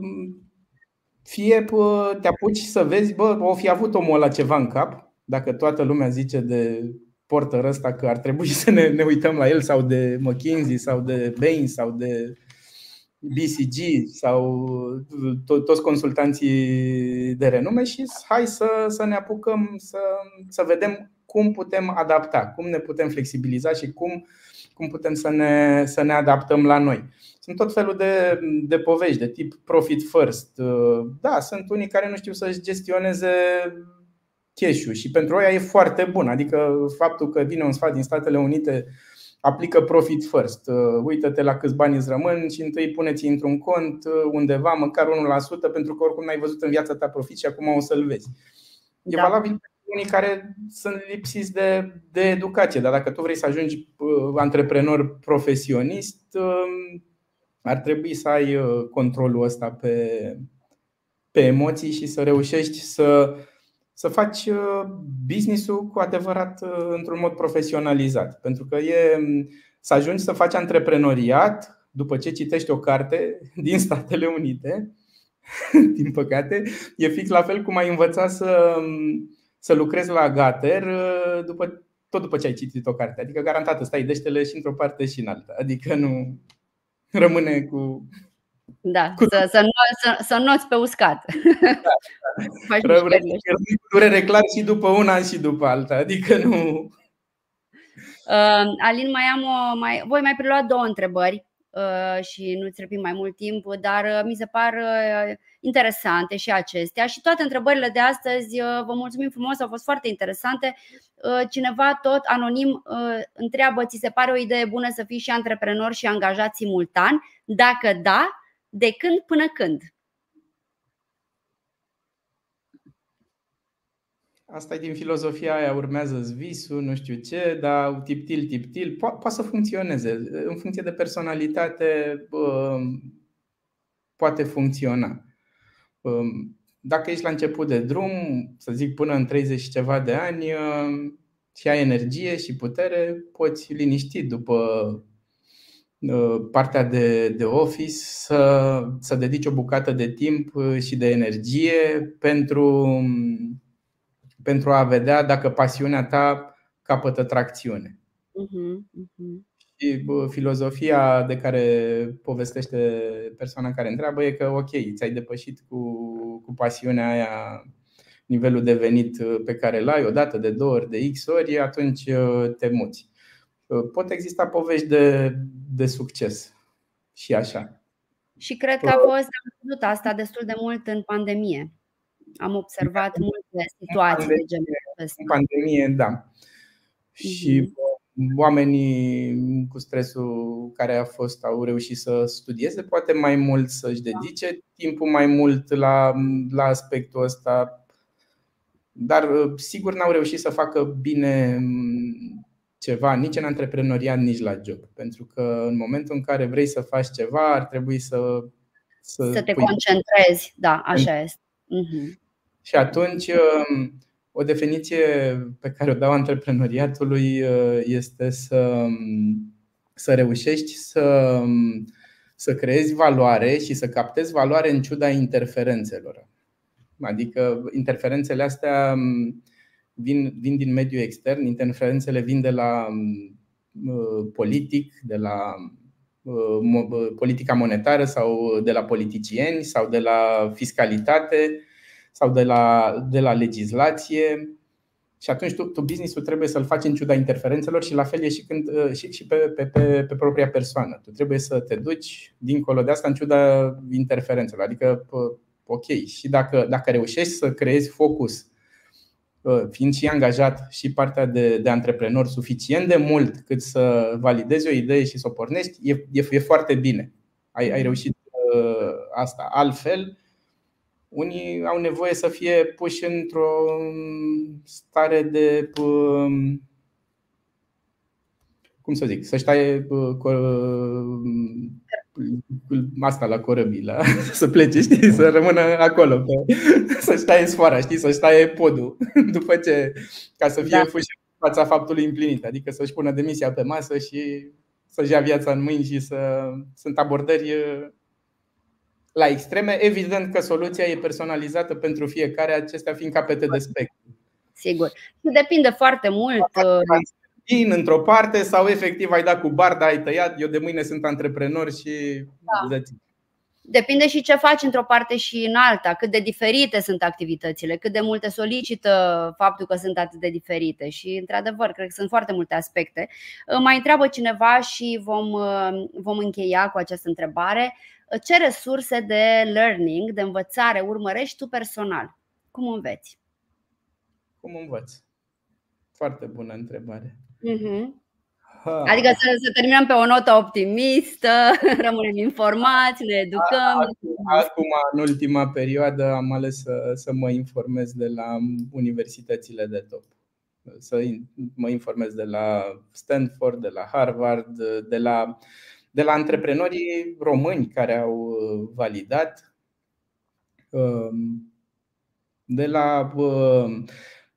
fie te apuci să vezi, bă, o fi avut omul ăla ceva în cap, dacă toată lumea zice de Porter ăsta că ar trebui să ne, ne uităm la el, sau de McKinsey, sau de Bain, sau de B C G sau to- toți consultanții de renume și hai să, să ne apucăm să, să vedem cum putem adapta, cum ne putem flexibiliza și cum, cum putem să ne, să ne adaptăm la noi. Sunt tot felul de, de povești de tip profit first. Da, sunt unii care nu știu să-și gestioneze cash-ul și pentru ei e foarte bun. Adică faptul că vine un sfat din Statele Unite, aplică profit first. Uită-te la câți bani îți rămân și întâi puneți într-un cont undeva, măcar unu la sută, pentru că oricum n-ai văzut în viața ta profit și acum o să-l vezi. E da. Valabil pentru unii care sunt lipsiți de, de educație, dar dacă tu vrei să ajungi antreprenor profesionist, ar trebui să ai controlul ăsta pe, pe emoții și să reușești să, să faci business-ul cu adevărat într-un mod profesionalizat. Pentru că e, să ajungi să faci antreprenoriat după ce citești o carte din Statele Unite, din păcate, e fix la fel cum ai învăța să, să lucrezi la gater după, tot după ce ai citit o carte. Adică garantat stai deștele și într-o parte și în alta. Adică nu... Rămâne cu... Da, cu... să, să, no- să, să noți pe uscat. Da, da. Rămâne cu durere clar și după una și după alta. Adică nu... Uh, Alin, mai am o... Mai... Voi mai prelua două întrebări uh, și nu ți răpim mai mult timp, dar uh, mi se par uh, interesante și acestea. Și toate întrebările de astăzi, uh, vă mulțumim frumos, au fost foarte interesante. uh, Cineva tot anonim uh, întreabă: ți se pare o idee bună să fii și antreprenor și angajat simultan? Dacă da, de când până când? Asta e din filozofia aia, urmează-ți visul, nu știu ce, dar tiptil, tiptil, po- poate să funcționeze. În funcție de personalitate poate funcționa. Dacă ești la început de drum, să zic până în treizeci și ceva de ani, și ai energie și putere, poți liniști după partea de, de office să, să dedici o bucată de timp și de energie pentru... pentru a vedea dacă pasiunea ta capătă tracțiune. Uh-huh, uh-huh. Și filozofia de care povestește persoana care întreabă e că ok, ți-ai depășit cu, cu pasiunea aia nivelul de venit pe care l-ai o dată, de două ori, de X ori, atunci te muți. Pot exista povești de, de succes și așa. Și cred că a fost, am văzut asta destul de mult în pandemie. Am observat multe situații pandemie, de genul ăsta. Pandemie, da. Și mm-hmm. oamenii cu stresul care a fost au reușit să studieze, poate mai mult să-și dedice da. timpul mai mult la, la aspectul ăsta. Dar sigur n-au reușit să facă bine ceva nici în antreprenoriat, nici la job. Pentru că în momentul în care vrei să faci ceva, ar trebui să Să, să te concentrezi, da, așa este. Uhum. Și atunci o definiție pe care o dau antreprenoriatului este să, să reușești să, să creezi valoare și să captezi valoare în ciuda interferențelor. Adică interferențele astea vin, vin din mediul extern, interferențele vin de la politic, de la politica monetară sau de la politicieni sau de la fiscalitate sau de la, de la legislație. Și atunci tu, tu business-ul trebuie să-l faci în ciuda interferențelor și la fel e și, când, și, și pe, pe, pe, pe propria persoană. Tu trebuie să te duci dincolo de asta în ciuda interferențelor. Adică, ok, și dacă, dacă reușești să creezi focus fiind și angajat și partea de, de antreprenor suficient de mult cât să validezi o idee și să o pornești, e, e, e foarte bine. Ai, ai reușit uh, asta. Altfel, unii au nevoie să fie puși într-o stare de, uh, cum să zic, să-și taie uh, asta la corăbilă, să plece, știi, să rămână acolo, să-și taie sfoara, știi, să-și taie podul după ce, ca să fie da. Fuși în fața faptului împlinit. Adică să-și pună demisia pe masă și să-și ia viața în mâini și să... Sunt abordări la extreme. Evident că soluția e personalizată pentru fiecare, acestea fiind capete de spectru. Sigur, depinde foarte mult din într-o parte sau efectiv ai dat cu barda, ai tăiat, eu de mâine sunt antreprenor și da. depinde și ce faci într-o parte și în alta, cât de diferite sunt activitățile, cât de multe solicită faptul că sunt atât de diferite. Și într-adevăr, cred că sunt foarte multe aspecte. Mai întreabă cineva și vom, vom încheia cu această întrebare. Ce resurse de learning, de învățare urmărești tu personal? Cum înveți? Cum învăț? Foarte bună întrebare. Mhm. Adică să, să terminăm pe o notă optimistă, rămânem informați, ne educăm. Acum, în ultima perioadă, am ales să, să mă informez de la universitățile de top. Să mă informez de la Stanford, de la Harvard, de la, de la antreprenorii români care au validat, de la...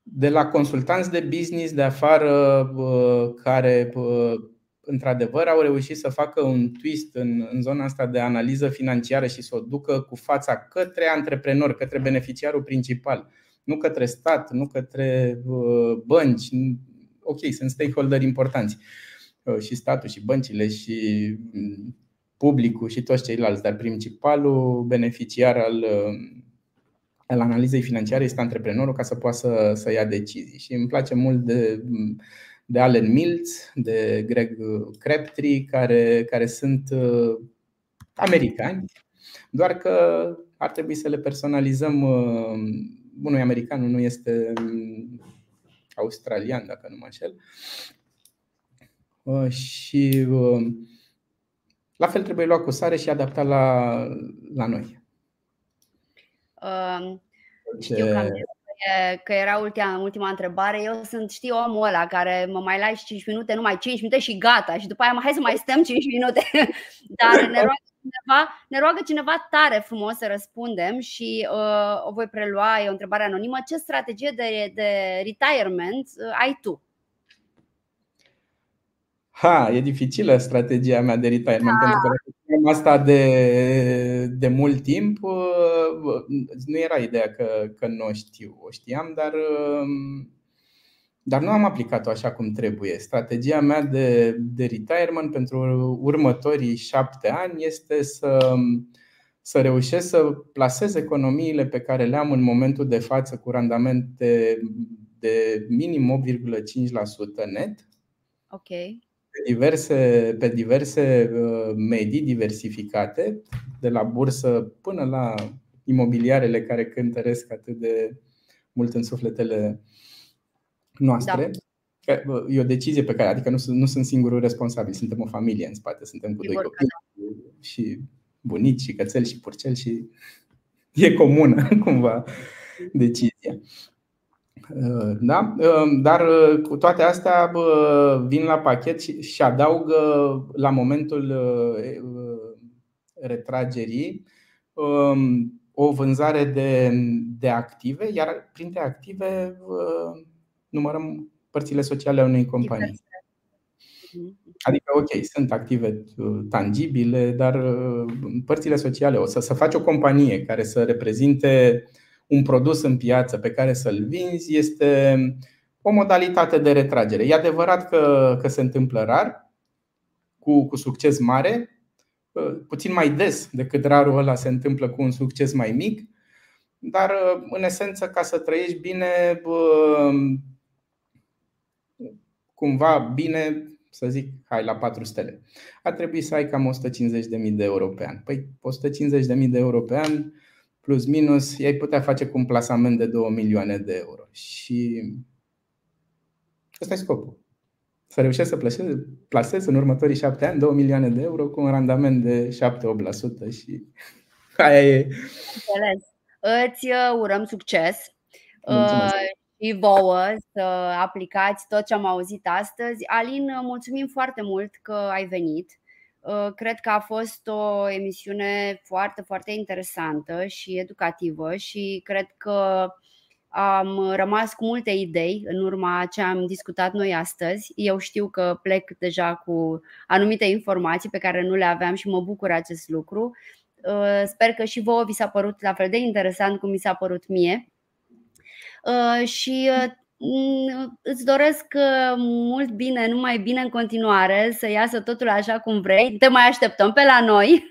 de la consultanți de business de afară care într-adevăr au reușit să facă un twist în, în zona asta de analiză financiară și să o ducă cu fața către antreprenor, către beneficiarul principal, nu către stat, nu către bănci. Ok, sunt stakeholder importanți și statul și băncile și publicul și toți ceilalți, dar principalul beneficiar al la analizei financiare este antreprenorul, ca să poată să, să ia decizii. Și îmi place mult de, de Allen Milts, de Greg Creptry, care, care sunt americani, doar că ar trebui să le personalizăm. Unul e american, unul este australian, dacă nu mă înșel. Și la fel trebuie luat cu sare și adaptat la, la noi. Uh, știu că, că era ultima, ultima întrebare. Eu sunt, știi, omul ăla care mă mai lași cinci minute, numai cinci minute și gata. Și după aia, hai să mai stăm cinci minute. Dar ne roagă cineva, ne roagă cineva tare frumos să răspundem. Și uh, o voi prelua, e o întrebare anonimă. Ce strategie de, de retirement ai tu? Ha, e dificilă strategia mea de retirement, da. Pentru că am asta de, de mult timp. Nu era ideea că, că nu o știu, o știam, dar, dar nu am aplicat-o așa cum trebuie. Strategia mea de, de retirement pentru următorii șapte ani este să, să reușesc să plasez economiile pe care le am în momentul de față cu randamente de minim opt virgulă cinci la sută net. Ok. Pe diverse, pe diverse medii diversificate, de la bursă până laimobiliarele care cântăresc atât de mult în sufletele noastre. Da. E o decizie pe care, adică nu, nu sunt singurul responsabil, suntem o familie în spate, suntem cu e doi copii, da. Și bunici și cățel și purcel și e comună cumva decizia. Da? Dar cu toate astea vin la pachet și adaugă la momentul retragerii o vânzare de, de active, iar printre active numărăm părțile sociale ale unei companii. Adică, ok, sunt active tangibile, dar părțile sociale, o să, să faci o companie care să reprezinte un produs în piață pe care să-l vinzi, este o modalitate de retragere. E adevărat că, că se întâmplă rar, cu, cu succes mare, puțin mai des decât rarul ăla se întâmplă cu un succes mai mic. Dar în esență, ca să trăiești bine, cumva bine, să zic, hai la patru stele, ar trebui să ai cam o sută cincizeci de mii de euro pe an. Păi o sută cincizeci de mii de euro pe an plus minus, i-ai putea face cu un plasament de două milioane de euro. Și ăsta e scopul. Să reușesc să plasez, plasez în următorii șapte ani două milioane de euro cu un randament de șapte la opt la sută și aia e. Înțeles. Îți urăm succes. Mulțumesc. Și vouă să aplicați tot ce am auzit astăzi. Alin, mulțumim foarte mult că ai venit. Cred că a fost o emisiune foarte, foarte interesantă și educativă și cred că am rămas cu multe idei în urma ce am discutat noi astăzi. Eu știu că plec deja cu anumite informații pe care nu le aveam și mă bucur acest lucru. Sper că și vouă vi s-a părut la fel de interesant cum mi s-a părut mie. Și îți doresc mult bine, numai bine în continuare, să iasă totul așa cum vrei. Te mai așteptăm pe la noi.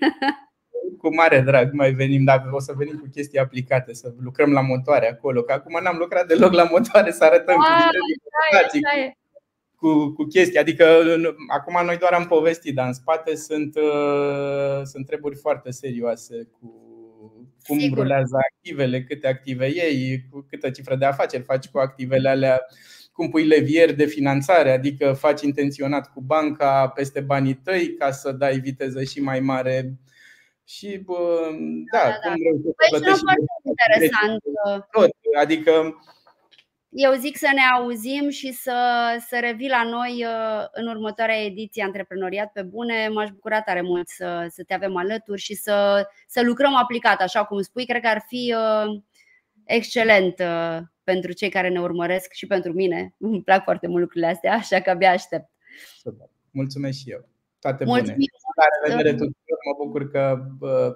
cu mare drag mai venim, dar o să venim cu chestii aplicate, să lucrăm la motoare acolo, că acum n-am lucrat deloc la motoare, să arătăm A, cu, e, cu, cu chestii. Adică acum noi doar am povestit, dar în spate sunt, uh, sunt treburi foarte serioase cu cum Sigur. rulează activele, câte active ei, cu câtă cifră de afaceri faci cu activele alea, cum pui levieri de finanțare, adică faci intenționat cu banca peste banii tăi ca să dai viteză și mai mare. Și bă, da, da, da. cum păi și foarte interesant. Tot. Adică eu zic să ne auzim și să, să revii la noi în următoarea ediție Antreprenoriat pe Bune. M-aș bucura tare mult să, să te avem alături și să, să lucrăm aplicat, așa cum spui. Cred că ar fi excelent pentru cei care ne urmăresc și pentru mine. Îmi plac foarte mult lucrurile astea, așa că abia aștept. Super. Mulțumesc și eu. Toate Mulțumim. bune. La revedere tuturor. Mă bucur că uh,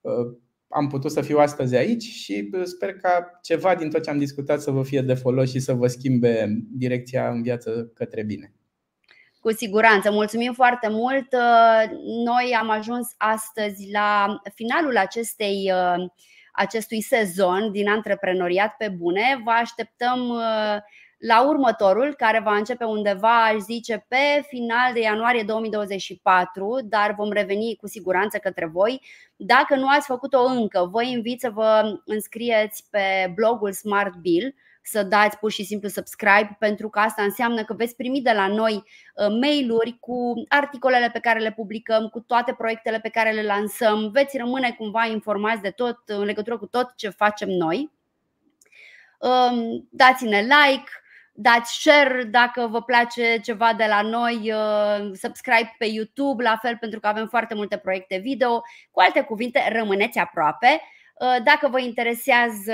uh, am putut să fiu astăzi aici și sper ca ceva din tot ce am discutat să vă fie de folos și să vă schimbe direcția în viață către bine. Cu siguranță. Mulțumim foarte mult. Noi am ajuns astăzi la finalul acestei acestui sezon din Antreprenoriat pe Bune. Vă așteptăm la următorul, care va începe undeva, aș zice, pe final de ianuarie două mii douăzeci și patru, dar vom reveni cu siguranță către voi. Dacă nu ați făcut-o încă, vă invit să vă înscrieți pe blogul Smartbill, să dați pur și simplu subscribe, pentru că asta înseamnă că veți primi de la noi mail-uri cu articolele pe care le publicăm, cu toate proiectele pe care le lansăm. Veți rămâne cumva informați de tot, în legătură cu tot ce facem noi. Dați-ne like, dați share dacă vă place ceva de la noi, subscribe pe YouTube, la fel, pentru că avem foarte multe proiecte video. Cu alte cuvinte, rămâneți aproape. Dacă vă interesează,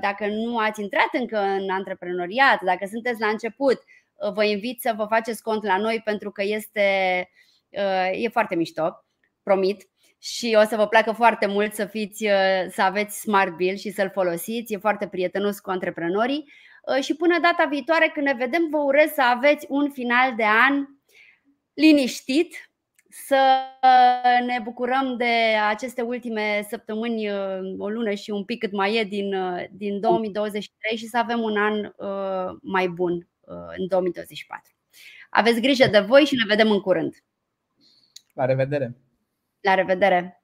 dacă nu ați intrat încă în antreprenoriat, dacă sunteți la început, vă invit să vă faceți cont la noi, pentru că este e foarte mișto, promit. Și o să vă placă foarte mult să, fiți, să aveți Smartbill și să-l folosiți. E foarte prietenos cu antreprenorii. Și până data viitoare când ne vedem, vă urez să aveți un final de an liniștit, să ne bucurăm de aceste ultime săptămâni, o lună și un pic cât mai e din, din două mii douăzeci și trei, și să avem un an mai bun în două mii douăzeci și patru. Aveți grijă de voi și ne vedem în curând. La revedere! La revedere!